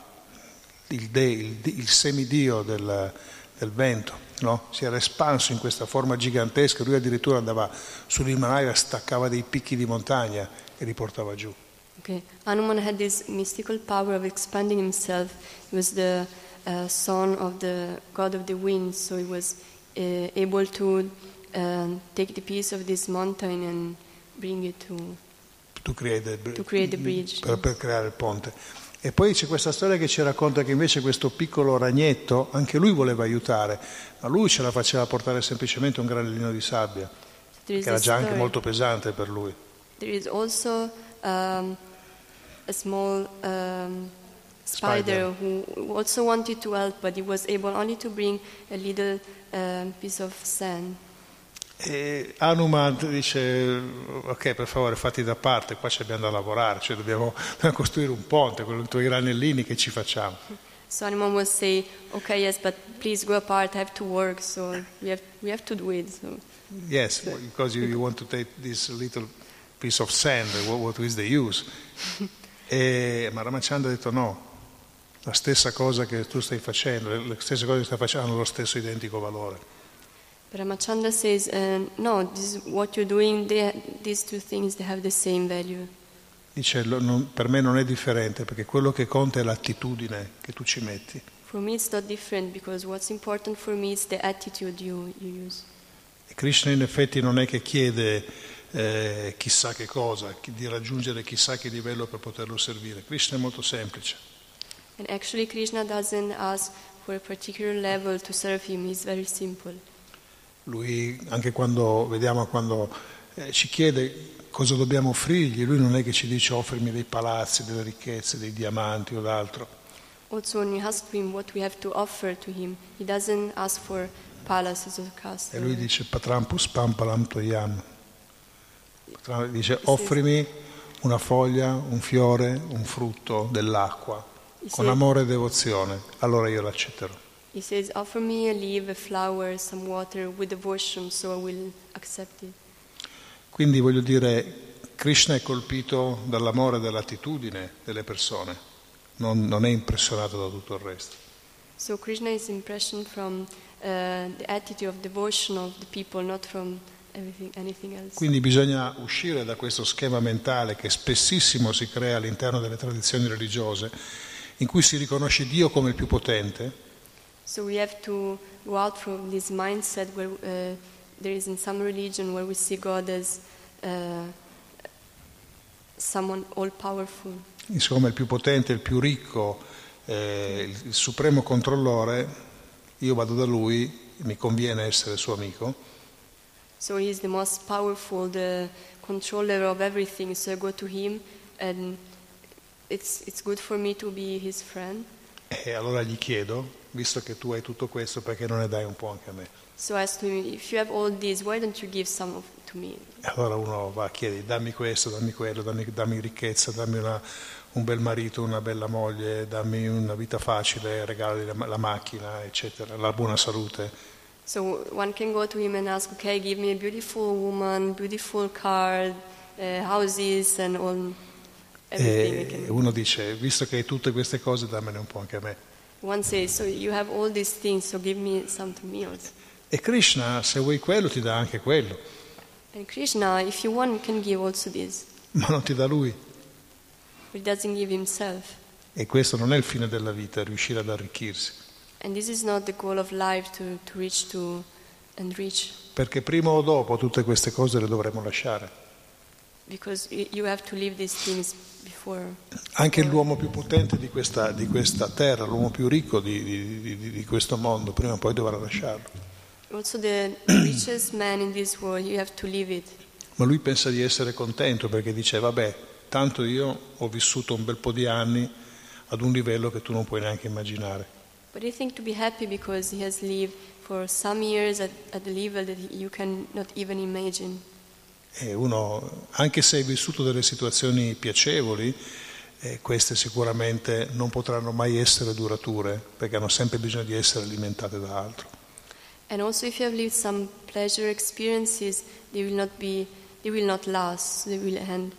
il, de, il, il semidio del, del vento, no? Si era espanso in questa forma gigantesca. Lui addirittura andava sull'Himalaya, staccava dei picchi di montagna e li portava giù. Okay. Hanuman had this mystical power of expanding himself. He was the uh, son of the god of the wind, so he was Uh, able to uh, take the piece of this mountain and bring it to, to, create, the br- to create the bridge. Per, per creare il ponte. E poi c'è questa storia che ci racconta che invece questo piccolo ragnetto, anche lui voleva aiutare, ma lui ce la faceva portare semplicemente un granellino di sabbia, che era già anche molto pesante per lui. There is also um, a small um, spider, spider who also wanted to help, but he was able only to bring a little Uh, piece of sand. E Hanuman dice ok, per favore fatti da parte, qua ci abbiamo da lavorare, cioè dobbiamo, dobbiamo costruire un ponte con i tuoi granellini, che ci facciamo? So Hanuman will say, okay, yes, but please go apart, I have to work, so we have, we have to do it. So. Yes, because you, you want to take this little piece of sand, what, what is the use? E, ma Ramachandra ha detto no, la stessa cosa che tu stai facendo, le stesse cose che stai facendo hanno lo stesso identico valore. Ramachandra says, uh, no, this, what you're doing, they, these two things, they have the same value. Dice, non, per me non è differente, perché quello che conta è l'attitudine che tu ci metti. For me it's not different, because what's important for me is the attitude you, you use. E Krishna in effetti non è che chiede eh, chissà che cosa, di raggiungere chissà che livello per poterlo servire. Krishna è molto semplice. And actually Krishna doesn't ask for a particular level to serve him, it's very simple. Lui, anche quando vediamo quando eh, ci chiede cosa dobbiamo offrirgli, lui non è che ci dice offrirmi dei palazzi, delle ricchezze, dei diamanti o d'altro. Also when we ask him what we have to offer to him, he doesn't ask for palaces or castles. E lui dice Patrampus Pampalam Toyam. Dice offrimi una foglia, un fiore, un frutto, dell'acqua, con amore e devozione, allora io l'accetterò. He says, offer me a leaf, a flower, some water with devotion, so I will accept it. Quindi voglio dire, Krishna è colpito dall'amore e dall'attitudine delle persone, non, non è impressionato da tutto il resto. So Krishna is impressioned from uh, the attitude of devotion of the people, not from everything, anything else. Quindi bisogna uscire da questo schema mentale che spessissimo si crea all'interno delle tradizioni religiose, in cui si riconosce Dio come il più potente. So we have to go out from this mindset where uh, there is in some religion where we see God as uh, someone all-powerful. Insomma, il più potente, il più ricco, eh, il supremo controllore, io vado da lui, mi conviene essere suo amico. So he is the most powerful, the controller of everything, so I go to him and it's, it's good for me to be his friend. E allora gli chiedo, visto che tu hai tutto questo, perché non ne dai un po' anche a me? So ask me, if you have all this, why don't you give some to me? E allora uno va a chiedere, dammi questo, dammi quello, dammi, dammi ricchezza, dammi una, un bel marito, una bella moglie, dammi una vita facile, regali la, la macchina, eccetera, la buona salute. So one can go to him and ask, okay, give me a beautiful woman, beautiful car, uh, houses and all. E uno dice, visto che hai tutte queste cose, dammene un po' anche a me. One says, so you have all these things, so give me some to me also. E Krishna, se vuoi quello, ti dà anche quello. And Krishna, if you want, can give also this. Ma non ti dà lui. But he doesn't give himself. E questo non è il fine della vita, riuscire ad arricchirsi. And this is not the goal of life to, to reach to enrich. Perché prima o dopo tutte queste cose le dovremo lasciare. Because you have to leave these things before. Anche l'uomo più potente di questa, di questa terra, l'uomo più ricco di, di, di, di questo mondo, prima o poi dovrà lasciarlo. Also the richest man in this world, you have to leave it. Ma lui pensa di essere contento perché dice, vabbè, tanto io ho vissuto un bel po' di anni ad un livello che tu non puoi neanche immaginare. But he thinks to be happy because he has lived for some years at, at a level that you cannot even imagine. E uno, anche se hai vissuto delle situazioni piacevoli, eh, queste sicuramente non potranno mai essere durature, perché hanno sempre bisogno di essere alimentate da altro. And also if you have lived some pleasure experiences, they will not be, they will not last, they will end.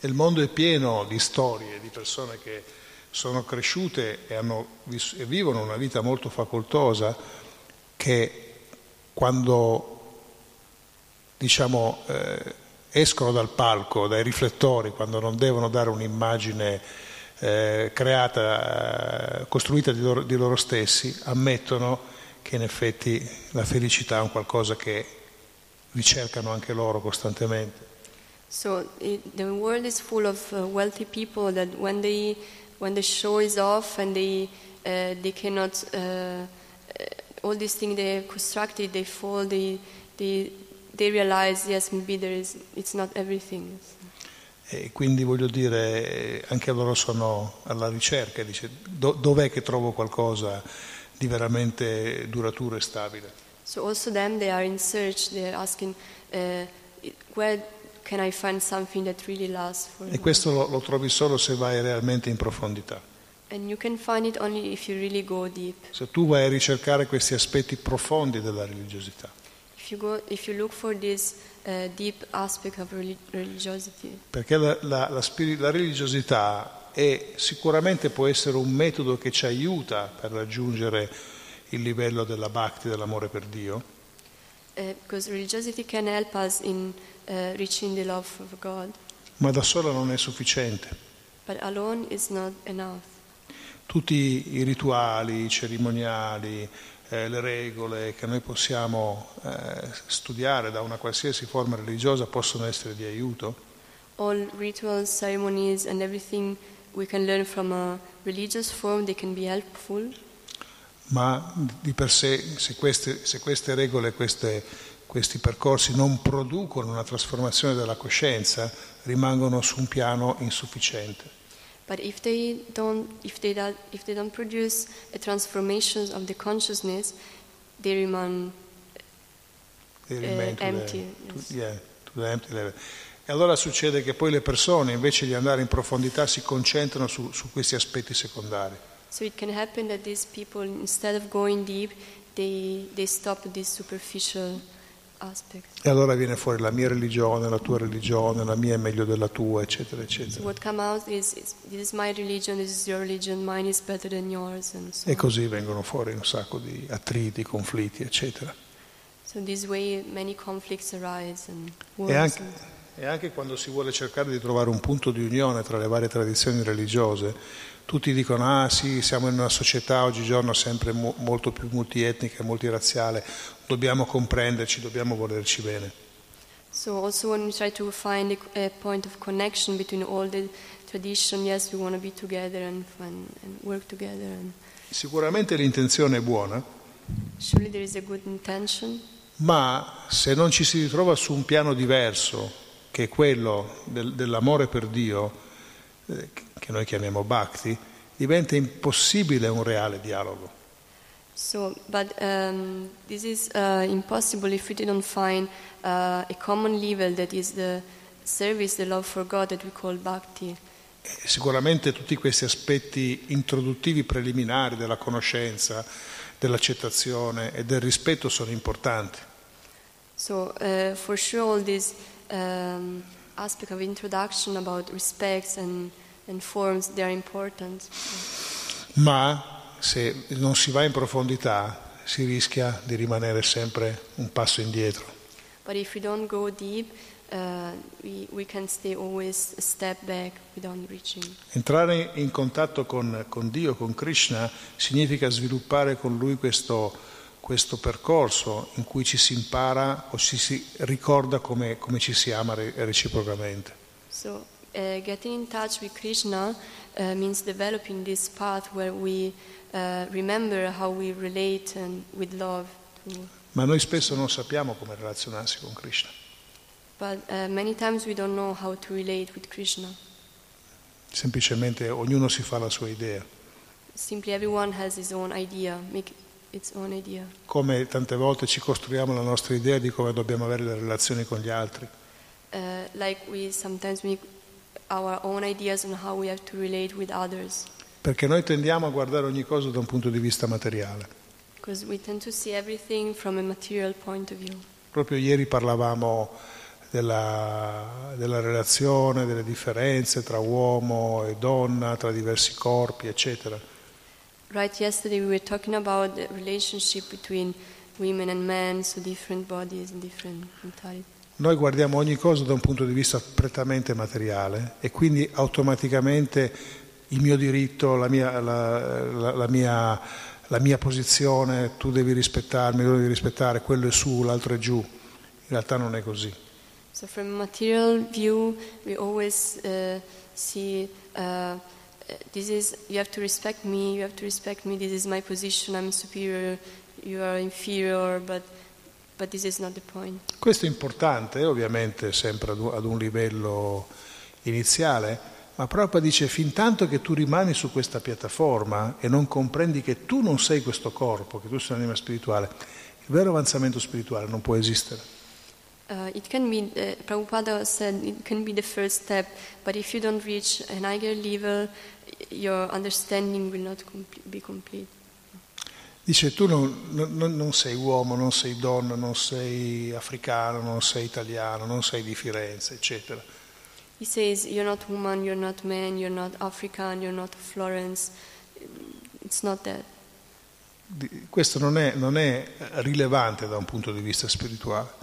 E il mondo è pieno di storie di persone che sono cresciute e, hanno, e vivono una vita molto facoltosa, che quando diciamo, eh, escono dal palco, dai riflettori, quando non devono dare un'immagine eh, creata, costruita di loro, di loro stessi, ammettono che in effetti la felicità è un qualcosa che ricercano anche loro costantemente. So the world is full of wealthy people that when they when the show is off and they uh, they cannot uh, all these things they have constructed, they fall, they they They realize, yes, maybe there is, it's not everything. E quindi voglio dire, anche loro sono alla ricerca, dice, do, dov'è che trovo qualcosa di veramente duraturo e stabile? So also them, they are in search, they are asking, uh, where can I find something that really lasts for me? E questo lo, lo trovi solo se vai realmente in profondità. And you can find it only if you really go deep. Se tu vai a ricercare questi aspetti profondi della religiosità. If you go, if you look for this uh, deep aspect of religiosity. Perché la, la, la, la religiosità è, sicuramente può essere un metodo che ci aiuta per raggiungere il livello della bhakti, dell'amore per Dio. Uh, because religiosity can help us in uh, reaching the love of God. Ma da sola non è sufficiente. But alone is not enough. Tutti i rituali, i cerimoniali, eh, le regole che noi possiamo eh, studiare da una qualsiasi forma religiosa possono essere di aiuto. All rituals, ceremonies and everything we can learn from a religious form, they can be helpful. Ma di per sé, se queste, se queste regole, queste, questi percorsi non producono una trasformazione della coscienza, rimangono su un piano insufficiente. But if they don't, if they don't, if they don't produce a transformation of the consciousness, they remain, they remain uh, to empty. The, yes. to, yeah, to the empty level. E allora succede che poi le persone, invece di andare in profondità, si concentrano su, su questi aspetti secondari. So it can happen that these people, instead of going deep, they, they stop this superficial aspect. E allora viene fuori la mia religione, la tua religione, la mia è meglio della tua, eccetera, eccetera. So what comes out is, is this is my religion, this is your religion, mine is better than yours, and so on. E così vengono fuori un sacco di attriti, conflitti, eccetera. So this way many conflicts arise and wars. E anche, and... e anche quando si vuole cercare di trovare un punto di unione tra le varie tradizioni religiose, tutti dicono, ah sì, siamo in una società oggigiorno sempre mo- molto più multietnica, multiraziale, dobbiamo comprenderci, dobbiamo volerci bene. So also when we try to find a, a point of connection between all the tradition, yes, we want to be together and, and, and work together. And... Sicuramente l'intenzione è buona. Surely there is a good intention. Ma se non ci si ritrova su un piano diverso, che è quello del, dell'amore per Dio, che noi chiamiamo bhakti, diventa impossibile un reale dialogo. So, but um, this is uh, impossible if we don't find uh, a common level that is the service, the love for God that we call bhakti. E sicuramente tutti questi aspetti introduttivi preliminari della conoscenza, dell'accettazione e del rispetto sono importanti. So, uh, for sure all these um, aspect of introduction about respects and, and forms, they are important. Ma se non si va in profondità si rischia di rimanere sempre un passo indietro. But if we don't go deep, uh, we, we can stay always a step back without reaching. Entrare in contatto con, con Dio, con Krishna, significa sviluppare con Lui questo, questo percorso in cui ci si impara o ci si ricorda come, come ci si ama reciprocamente. So, uh, getting in touch with Krishna uh, means developing this path where we uh, remember how we relate and with love. To... Ma noi spesso non sappiamo come relazionarsi con Krishna. But uh, many times we don't know how to relate with Krishna. Semplicemente ognuno si fa la sua idea. Simply everyone has his own idea. Make its own idea. Come tante volte ci costruiamo la nostra idea di come dobbiamo avere le relazioni con gli altri. Uh, like we sometimes make our own ideas on how we have to relate with others. Perché noi tendiamo a guardare ogni cosa da un punto di vista materiale. Because we tend to see everything from a material point of view. Proprio ieri parlavamo della, della relazione, delle differenze tra uomo e donna, tra diversi corpi, eccetera. Right, yesterday we were talking about the relationship between women and men, so different bodies and different mentalities. Noi guardiamo ogni cosa da un punto di vista prettamente materiale e quindi automaticamente il mio diritto, la mia, la, la, la mia, la mia posizione, tu devi rispettarmi, tu devi rispettare, quello è su, l'altro è giù. In realtà non è così. So from a material view we always uh, see uh, this is, you have to respect me, you have to respect me, this is my position, I'm superior, you are inferior, but, but this is not the point. Questo è importante, ovviamente, sempre ad un livello iniziale, ma Prabhupada dice, fin tanto che tu rimani su questa piattaforma e non comprendi che tu non sei questo corpo, che tu sei un'anima spirituale, il vero avanzamento spirituale non può esistere. Uh, it can be, uh, Prabhupada said, it can be the first step, but if you don't reach an higher level, your understanding will not complete, be complete. Dice, tu non, non, non sei uomo, non sei donna, non sei africano, non sei italiano, non sei di Firenze, eccetera. He says, you're not woman, you're not man, you're not African, you're not Florence. It's not that. Questo non è, non è rilevante da un punto di vista spirituale.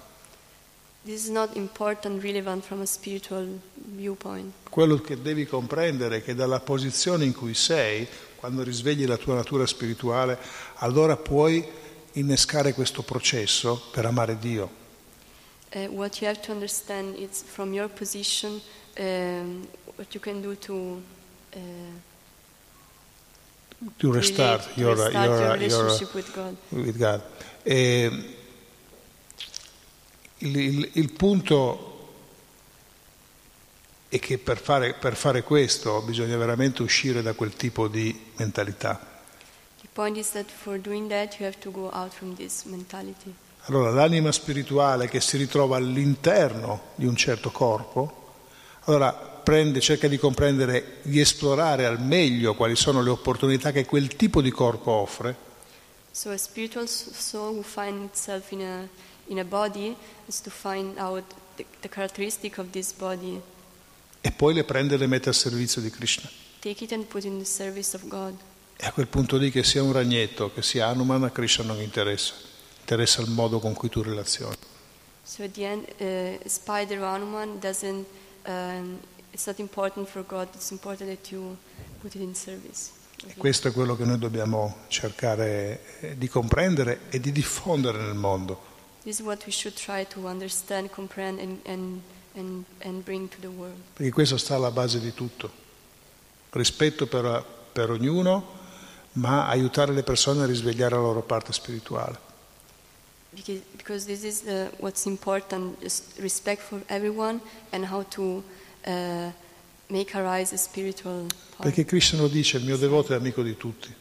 This is not important, relevant from a spiritual viewpoint. Quello che devi comprendere è che dalla posizione in cui sei, quando risvegli la tua natura spirituale, allora puoi innescare questo processo per amare Dio. Uh, what you have to understand is from your position um, what you can do to uh, to restart, relate, to your, restart your, your relationship your, with God. With God. E, Il, il, il punto è che per fare, per fare questo bisogna veramente uscire da quel tipo di mentalità. The point is that for doing that you have to go out from this mentality. Allora l'anima spirituale che si ritrova all'interno di un certo corpo, allora prende, cerca di comprendere, di esplorare al meglio quali sono le opportunità che quel tipo di corpo offre. So a spiritual soul who finds itself in a in a body is to find out the, the characteristic of this body. E poi le prende e le mette al servizio di Krishna. Take it and put in the service of God. E a quel punto lì, che sia un ragnetto, che sia Hanuman, a Krishna non interessa. Interessa il modo con cui tu relazioni. So at the end, uh, spider Hanuman doesn't. Um, it's not important for God. It's important that you put it in service. E questo è quello che noi dobbiamo cercare di comprendere e di diffondere nel mondo. This is what we should try to understand, comprehend, and, and, and, and bring to the world. Perché questo sta alla base di tutto. Rispetto per, per ognuno, ma aiutare le persone a risvegliare la loro parte spirituale. Because, because this is the, what's important, is respect for everyone and how to uh, make arise a spiritual part. Perché Krishna lo dice, il mio devoto è amico di tutti.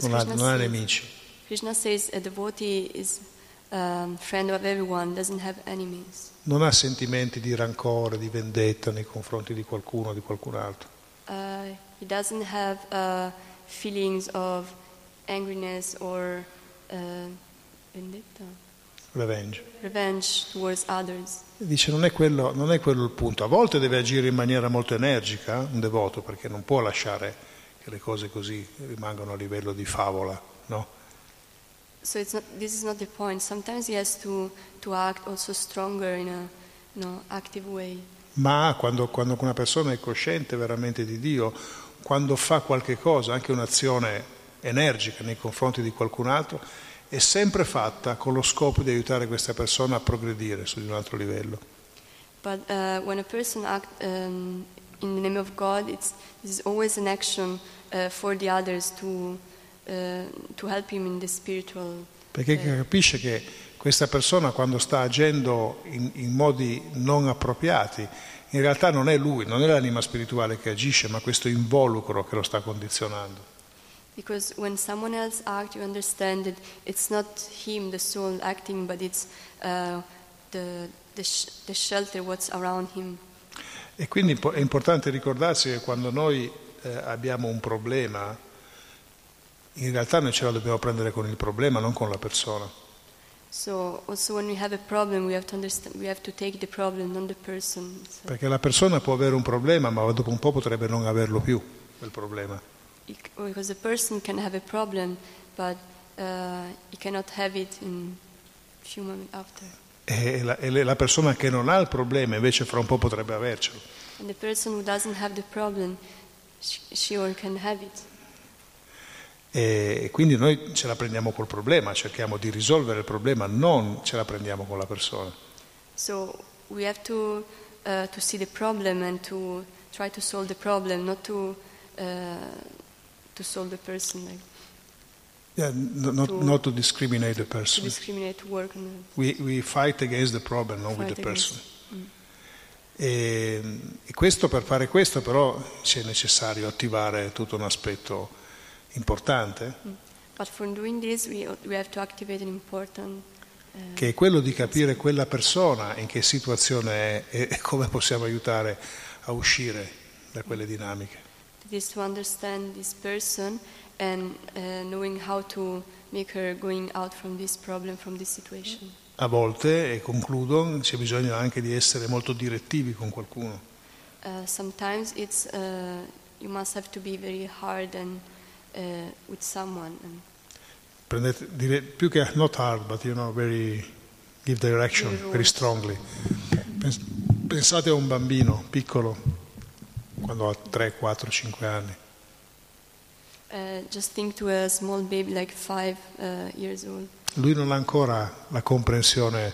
Non ha, non ha nemici. Krishna says a devotee is Um, friend of everyone, doesn't have enemies. Non ha sentimenti di rancore, di vendetta nei confronti di qualcuno o di qualcun altro. Uh, he doesn't have uh, feelings of angriness or uh, vendetta. Revenge. Revenge towards others. Dice, non è quello, non è quello il punto. A volte deve agire in maniera molto energica un devoto, perché non può lasciare che le cose così rimangano a livello di favola, no? So it's not, this is not the point. Sometimes he has to, to act also stronger in a, you know, active way. Ma quando, quando una persona è cosciente veramente di Dio, quando fa qualche cosa, anche un'azione energica nei confronti di qualcun altro, è sempre fatta con lo scopo di aiutare questa persona a progredire su di un altro livello. But uh, when a person acts um, in the name of God, it's, it's always an action uh, for the others to. Uh, to help him in the spiritual. Perché capisce che questa persona, quando sta agendo in, in modi non appropriati, in realtà non è lui, non è l'anima spirituale che agisce, ma questo involucro che lo sta condizionando. Because when someone else acts, you understand that it's not him, the soul acting, but it's uh, the, the, sh- the shelter what's around him. E quindi è importante ricordarsi che quando noi eh, abbiamo un problema, in realtà noi ce la dobbiamo prendere con il problema, non con la persona. So also when we have a problem, we have to understand, we have to take the problem, not the person. So. Perché la persona può avere un problema, ma dopo un po' potrebbe non averlo più quel problema. Because a person can have a problem, but uh, he cannot have it in few moments after. E la, e la persona che non ha il problema, invece, fra un po' potrebbe avercelo. And the person who doesn't have the problem, she, she or can have it. E quindi noi ce la prendiamo col problema, cerchiamo di risolvere il problema, non ce la prendiamo con la persona. So we have to uh, to see the problem and to try to solve the problem, not to uh, to solve the person. Like, yeah, no, not, to, not to discriminate the person. To discriminate, to work on it. We we fight against the problem, not fight with the against. person. Mm. E, e questo per fare questo, però, c'è necessario attivare tutto un aspetto importante. But for doing this we, we have to activate an important che è quello di capire quella persona in che situazione è e come possiamo aiutare a uscire da quelle dinamiche. It is to understand this person and uh, knowing how to make her going out from this problem, from this situation. A volte, e concludo, c'è bisogno anche di essere molto direttivi con qualcuno. Uh, sometimes it's uh, you must have to be very hard and uh, with someone. And prendete, dire, più che not hard, but you know, very give direction, very strongly. Pensate a un bambino piccolo, quando ha tre, quattro, cinque anni. Uh, just think to a small baby like five uh, years old. Lui non ha ancora la comprensione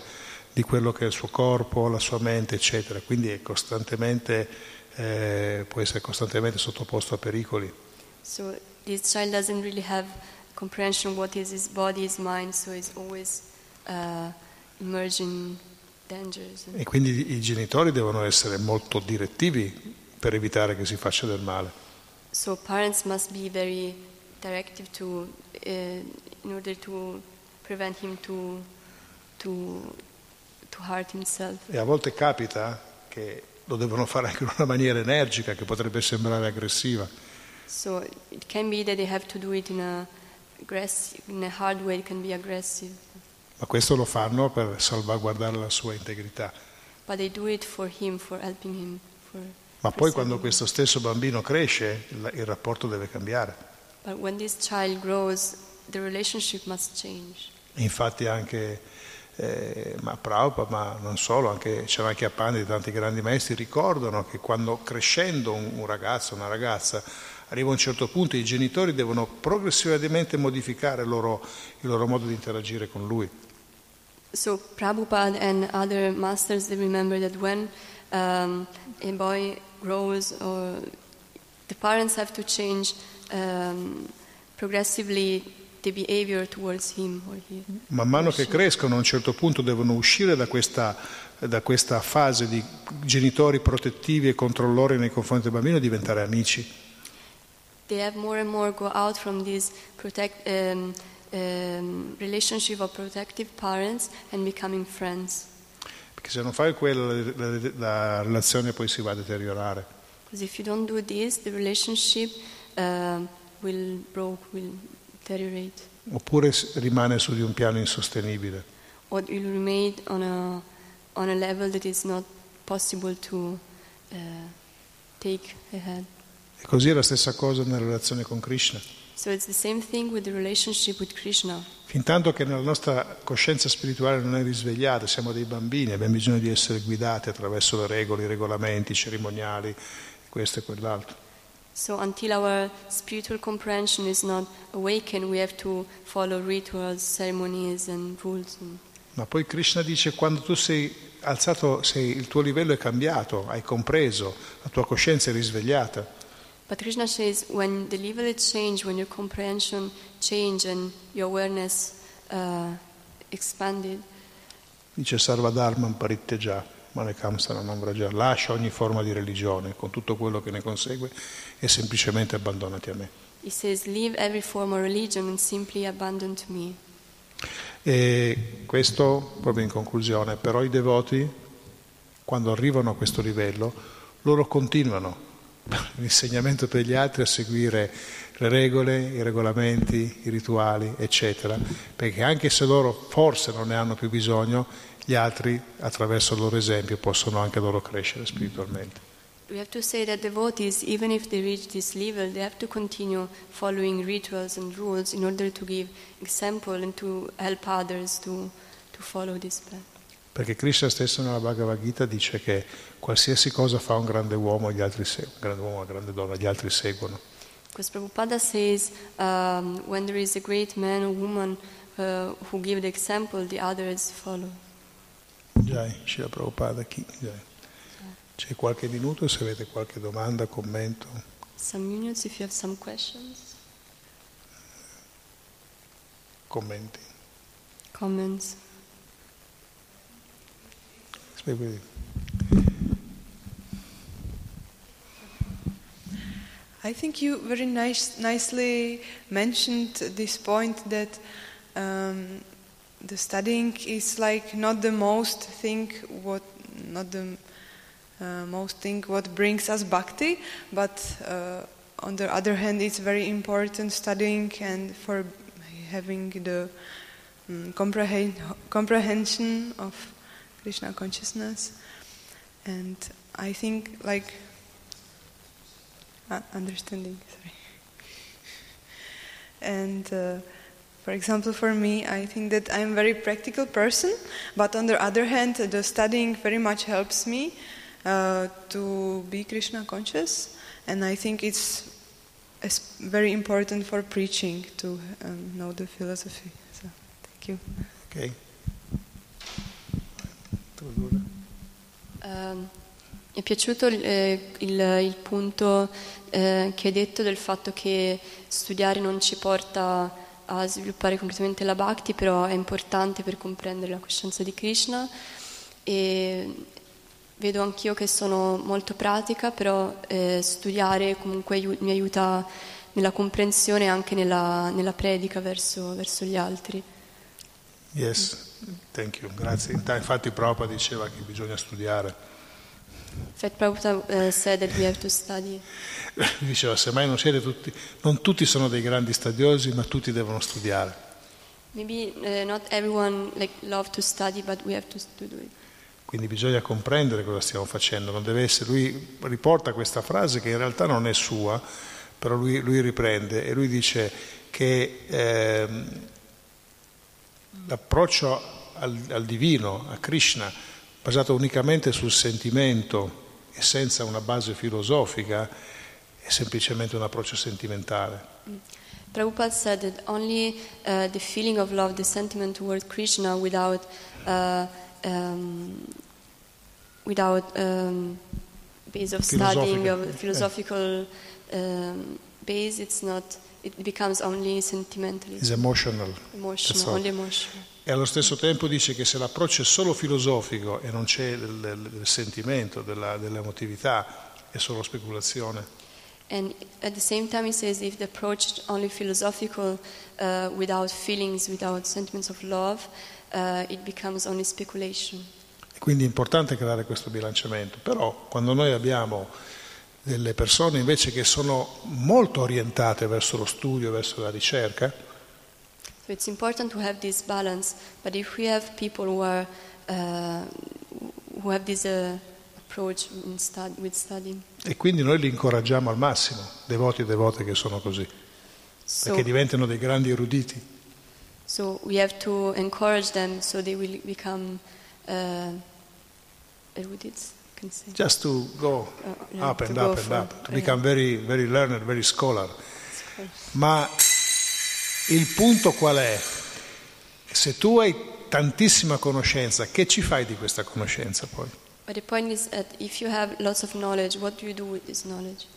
di quello che è il suo corpo, la sua mente, eccetera, quindi è costantemente, eh, può essere costantemente sottoposto a pericoli. So this child doesn't really have comprehension what is his body, his mind, so he's always uh, emerging dangers. E quindi i genitori devono essere molto direttivi per evitare che si faccia del male. So parents must be very directive to uh, in order to prevent him to to to hurt himself. E a volte capita che lo devono fare anche in una maniera energica che potrebbe sembrare aggressiva. So it can be that they have to do it in a aggressive, in a hard way, it can be aggressive. Ma questo lo fanno per salvaguardare la sua integrità. But they do it for him, for helping him, for. Ma poi quando questo stesso bambino cresce, il, il rapporto deve cambiare. But when this child grows, the relationship must change. Infatti anche eh, ma Prabhupada, ma non solo, anche Chakravarti e tanti grandi maestri ricordano che quando crescendo un, un ragazzo, una ragazza, arriva a un certo punto i genitori devono progressivamente modificare il loro, il loro modo di interagire con lui. So Prabhupada and other masters, they remember that when um, a boy grows, or the parents have to change um, progressively the behavior towards him or he. Man mano che crescono a un certo punto devono uscire da questa, da questa fase di genitori protettivi e controllori nei confronti del bambino e diventare amici. They have more and more go out from this protect, um, um, relationship of protective parents and becoming friends. Perché se non fai quello la, la, la relazione poi si va a deteriorare. Because if you don't do this, the relationship uh, will broke, will deteriorate. Oppure rimane su di un piano insostenibile. Or it will remain on a on a level that is not possible to uh, take ahead. E così è la stessa cosa nella relazione con Krishna. So it's the same thing with the relationship with Krishna. Fintanto che la nostra coscienza spirituale non è risvegliata, siamo dei bambini, abbiamo bisogno di essere guidati attraverso le regole, i regolamenti, i cerimoniali, questo e quell'altro. So until our spiritual comprehension is not awakened, we have to follow rituals, ceremonies and rules. Ma poi Krishna dice: quando tu sei alzato, sei, il tuo livello è cambiato, hai compreso, la tua coscienza è risvegliata. But Krishna says, when the level change, when your comprehension change and your awareness uh, expanded. Dice Sarvadharman paritteja, manekamsana namraja, lascia ogni forma di religione con tutto quello che ne consegue e semplicemente abbandonati a me. He says, leave every form of religion and simply abandon to me. E questo proprio in conclusione, però i devoti quando arrivano a questo livello loro continuano l'insegnamento per gli altri a seguire le regole, i regolamenti, i rituali, eccetera, perché anche se loro forse non ne hanno più bisogno, gli altri attraverso il loro esempio possono anche loro crescere spiritualmente. We have to say that devotees, even if they reach this level, they have to continue following rituals and rules in order to give example and to help others to, to follow this path. Perché Krishna stesso nella Bhagavad Gita dice che qualsiasi cosa fa un grande uomo, gli altri seguono, un grande uomo, una grande donna, gli altri seguono. Because Prabhupada says um, when there is a great man or woman uh, who give the example, the others follow. Jai, Srila Prabhupada chi? Jai. C'è qualche minuto se avete qualche domanda, commento? Some minutes if you have some questions. Commenti. Comments. I think you very nice, nicely mentioned this point that um, the studying is like not the most thing what not the uh, most thing what brings us bhakti, but uh, on the other hand, it's very important studying and for having the um, comprehend, comprehension of Krishna consciousness. And I think like uh, understanding. Sorry. And uh, for example, for me, I think that I'm a very practical person, but on the other hand, the studying very much helps me uh, to be Krishna conscious. And I think it's very important for preaching to um, know the philosophy. So, thank you. Okay. Uh, mi è piaciuto eh, il, il punto eh, che hai detto del fatto che studiare non ci porta a sviluppare completamente la Bhakti, però è importante per comprendere la coscienza di Krishna. E vedo anch'io che sono molto pratica, però eh, studiare comunque aiu- mi aiuta nella comprensione e anche nella, nella predica verso, verso gli altri. Yes, thank you, grazie. Infatti Prabhupada diceva che bisogna studiare. Infatti Prabhupada uh, said that we have to study. Diceva, semmai non siete tutti, non tutti sono dei grandi studiosi, ma tutti devono studiare. Maybe uh, not everyone like love to study, but we have to, to do it. Quindi bisogna comprendere cosa stiamo facendo, non deve essere, lui riporta questa frase che in realtà non è sua, però lui, lui riprende e lui dice che eh, l'approccio al, al divino, a Krishna, basato unicamente sul sentimento e senza una base filosofica, è semplicemente un approccio sentimentale. Mm. Prabhupada said that only uh, the feeling of love, the sentiment toward Krishna without uh, Um, without um, base of studying of philosophical um, base, it's not. It becomes only sentimental. It's emotional. Emotional, only emotional. E allo stesso tempo dice che se l'approccio è solo filosofico e non c'è il sentimento, della dell'emotività, è solo speculazione. And at the same time, he says if the approach is only philosophical, uh, without feelings, without sentiments of love. Uh, it becomes only speculation. Quindi è importante creare questo bilanciamento, però quando noi abbiamo delle persone invece che sono molto orientate verso lo studio, verso la ricerca, so it's important to have this balance, but if we have people who are uh, who have this uh, approach in stud- with studying, e quindi noi li incoraggiamo al massimo, devoti e devote che sono così, so, perché diventano dei grandi eruditi. So we have to encourage them so they will become uh, erudites, I can say. Just to go uh, yeah, up and up and up, to become yeah. very, very learned, very scholar. Ma il punto qual è? Se tu hai tantissima conoscenza, che ci fai di questa conoscenza poi? But the point is that if you have lots of knowledge, what do you do with this knowledge?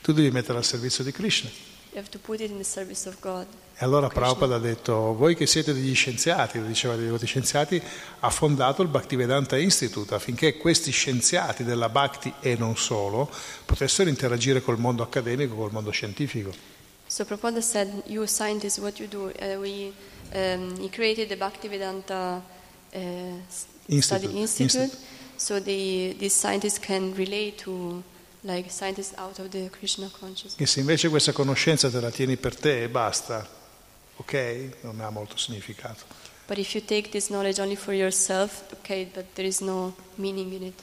Tu devi metterla al servizio di Krishna. You have to put it in the service of God. E allora Prabhupada ha detto, voi che siete degli scienziati, lo diceva dei devoti scienziati, ha fondato il Bhaktivedanta Institute affinché questi scienziati della Bhakti e non solo potessero interagire col mondo accademico, col mondo scientifico. So Prabhupada said, you scientists, what you do? Uh, we um, he created the Bhaktivedanta uh, Institute. Study Institute, Institute, so the, these scientists can relate to like scientists out of the Krishna consciousness. E se invece questa conoscenza te la tieni per te e basta, ok, non ha molto significato. But if you take this knowledge only for yourself, okay, but there is no meaning in it.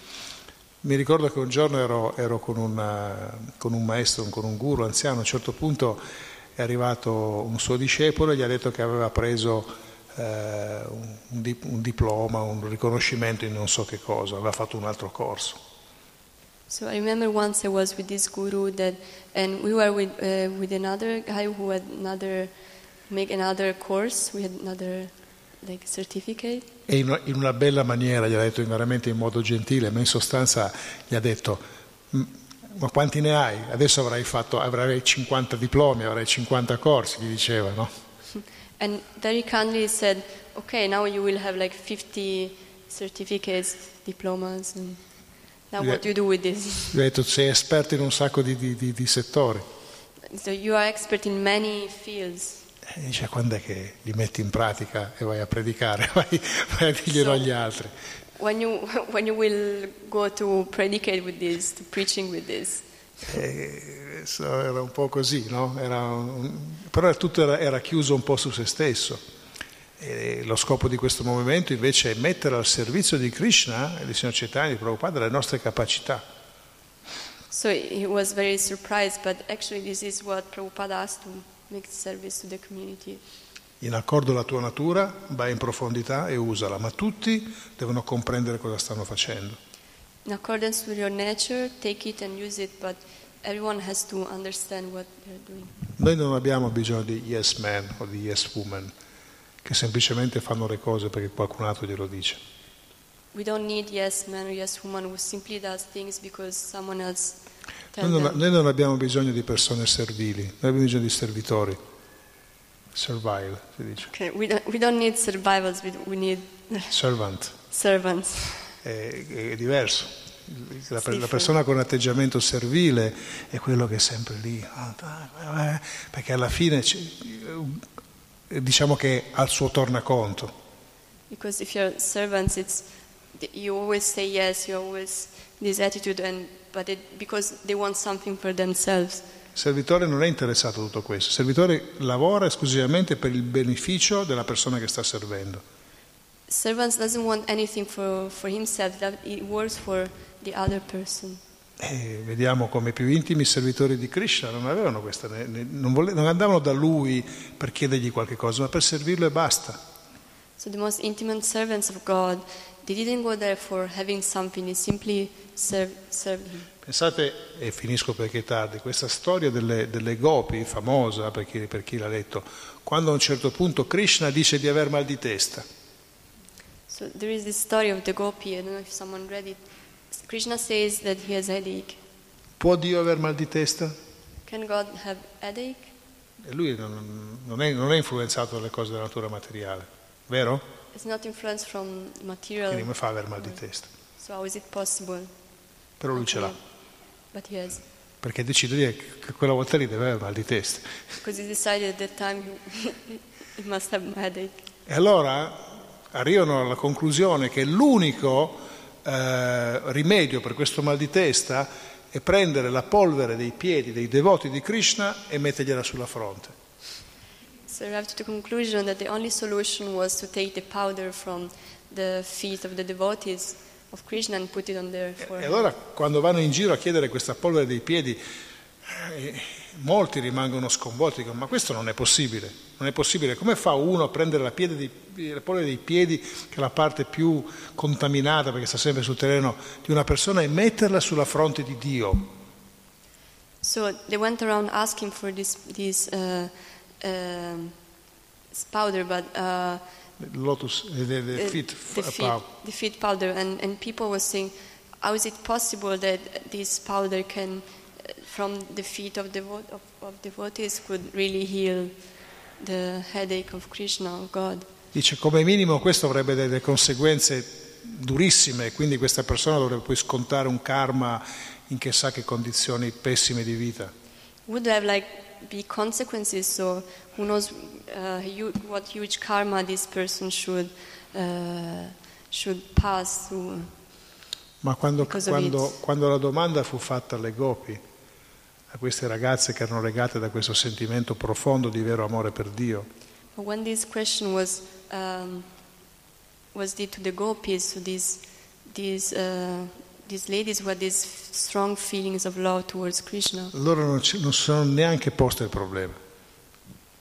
Mi ricordo che un giorno ero, ero con, una, con un maestro, con un guru anziano. A un certo punto è arrivato un suo discepolo e gli ha detto che aveva preso eh, un, un diploma, un riconoscimento in non so che cosa, aveva fatto un altro corso. So I remember once I was with this guru that, and we were with uh, with another guy who had another. Make another course, we had another like certificate. E in una, in una bella maniera gli ha detto, in veramente in modo gentile, ma in sostanza gli ha detto: ma quanti ne hai? Adesso avrai fatto, avrai cinquanta diplomi, avrai cinquanta corsi, gli diceva, no? And very kindly said, okay, now you will have like fifty certificates, diplomas, and now what do you do with this? Gli ha detto, sei esperto in un sacco di, di, di, di settori. So you are expert in many fields. E dice, quando è che li metti in pratica e vai a predicare, vai, vai a dirglielo so, agli altri? When you, when you will go to predicate with this, to preaching with this. E, so, era un po' così, no? Era un, però tutto era, era chiuso un po' su se stesso. E lo scopo di questo movimento invece è mettere al servizio di Krishna e di Signor Chaitanya, di Prabhupada, le nostre capacità. So he was very surprised, but actually this is what Prabhupada asked to make service to the community. In accordo alla tua natura, vai in profondità e usala, ma tutti devono comprendere cosa stanno facendo. In accordance with your nature, take it and use it, but everyone has to understand what they're doing. Noi non abbiamo bisogno di yes men o di yes women, che semplicemente fanno le cose perché qualcun altro glielo dice. We don't need yes man or yes woman who simply does things because someone else tells them. Noi non abbiamo bisogno di persone servili, noi abbiamo bisogno di servitori. Servile, si dice. Okay, we don't, we don't need survivors, we, we need servant. Servants. È, è diverso. La, la persona con atteggiamento servile è quello che è sempre lì, perché alla fine diciamo che ha il suo tornaconto. Because if you're servants, it's you always say yes, you always this attitude, and but it, because they want something for themselves. Il servitore non è interessato a tutto questo. Il servitore lavora esclusivamente per il beneficio della persona che sta servendo. Servants doesn't want anything for for himself. That it works for the other person. E vediamo come più intimi i servitori di Krishna non avevano questa, non, vole, non andavano da lui per chiedergli qualche cosa, ma per servirlo e basta. So the most intimate servants of God, they didn't go there for having something, they simply served, served him. Pensate, e finisco perché è tardi, questa storia delle, delle Gopi, famosa per chi, per chi l'ha letto, quando a un certo punto Krishna dice di aver mal di testa. So there is this story of the Gopi, I don't know if someone read it. Krishna says that he has headache. Può Dio aver mal di testa? Can God have headache? E lui non, non, è, non è influenzato dalle cose della natura materiale. Vero? It's not influenced from material. Quindi mi fa aver mal di testa. So how is it possible? Però lui okay. ce l'ha. But he has. Perché decide che quella volta lì deve aver mal di testa. Because he decided that time he must have headache. E allora arrivano alla conclusione che l'unico eh, rimedio per questo mal di testa è prendere la polvere dei piedi dei devoti di Krishna e mettergliela sulla fronte. So arrived to the conclusion that the only solution was to take the powder from the feet of the devotees of Krishna and put it on their forehead. E allora quando vanno in giro a chiedere questa polvere dei piedi, eh, molti rimangono sconvolti, dicono, ma questo non è possibile, non è possibile, come fa uno a prendere la, dei, la polvere dei piedi, che è la parte più contaminata perché sta sempre sul terreno di una persona, e metterla sulla fronte di Dio? So they went around asking for this, this uh, Uh, powder, but uh, lotus, the, the, the feet, the feet, powder. The feet powder, and, and people were saying, how is it possible that this powder can, from the feet of, devo- of, of devotees, could really heal the headache of Krishna, of God? Dice, come minimo questo avrebbe delle conseguenze durissime, quindi questa persona dovrebbe poi scontare un karma in chissà che condizioni pessime di vita. Would have like be consequences, so who knows uh, you, what huge karma this person should uh, should pass through. Ma quando, quando, quando la domanda fu fatta alle Gopi, a queste ragazze che erano legate da questo sentimento profondo di vero amore per Dio, but when this question was um, was did to the Gopis, so these these uh, these ladies who had these strong feelings of love towards Krishna. Loro non si sono neanche poste il problema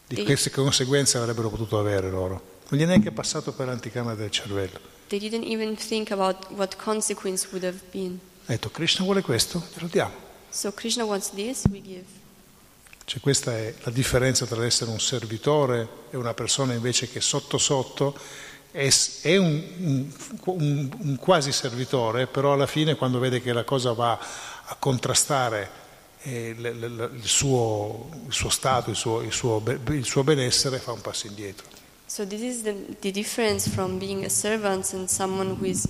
di they, queste conseguenze avrebbero potuto avere loro. Non gli è neanche passato per l'anticamera del cervello. They didn't even think about what consequence would have been. Ha detto, Krishna vuole questo, glielo diamo. So Krishna wants this, we give. Cioè questa è la differenza tra essere un servitore e una persona invece che sotto sotto è un, un, un, un quasi servitore, però alla fine quando vede che la cosa va a contrastare eh, l, l, il, suo, il suo stato, il suo, il, suo, il suo benessere, fa un passo indietro. So this is the, the difference from being a servant and someone who is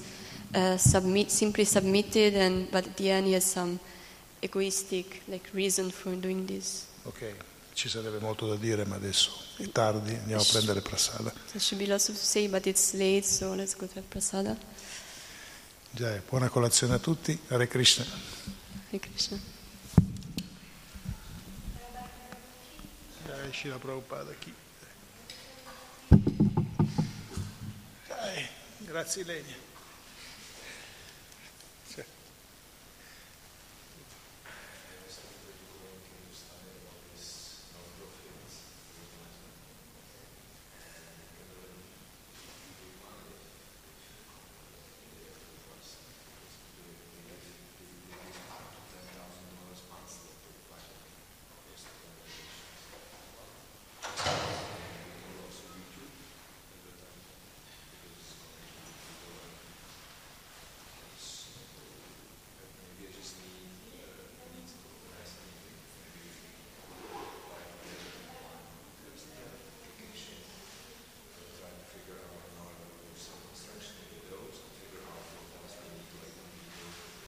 uh, submit, simply submitted, and but at the end he has some egoistic like reason for doing this. Okay. ci sarebbe molto da dire, ma adesso è tardi, andiamo a prendere prasada. There should be lots to say, but it's late, so let's go to prasada. Già, buona colazione a tutti. Hare Krishna. Hare Krishna. Dai, Srila Prabhupada, chi? Dai, grazie Ilenia.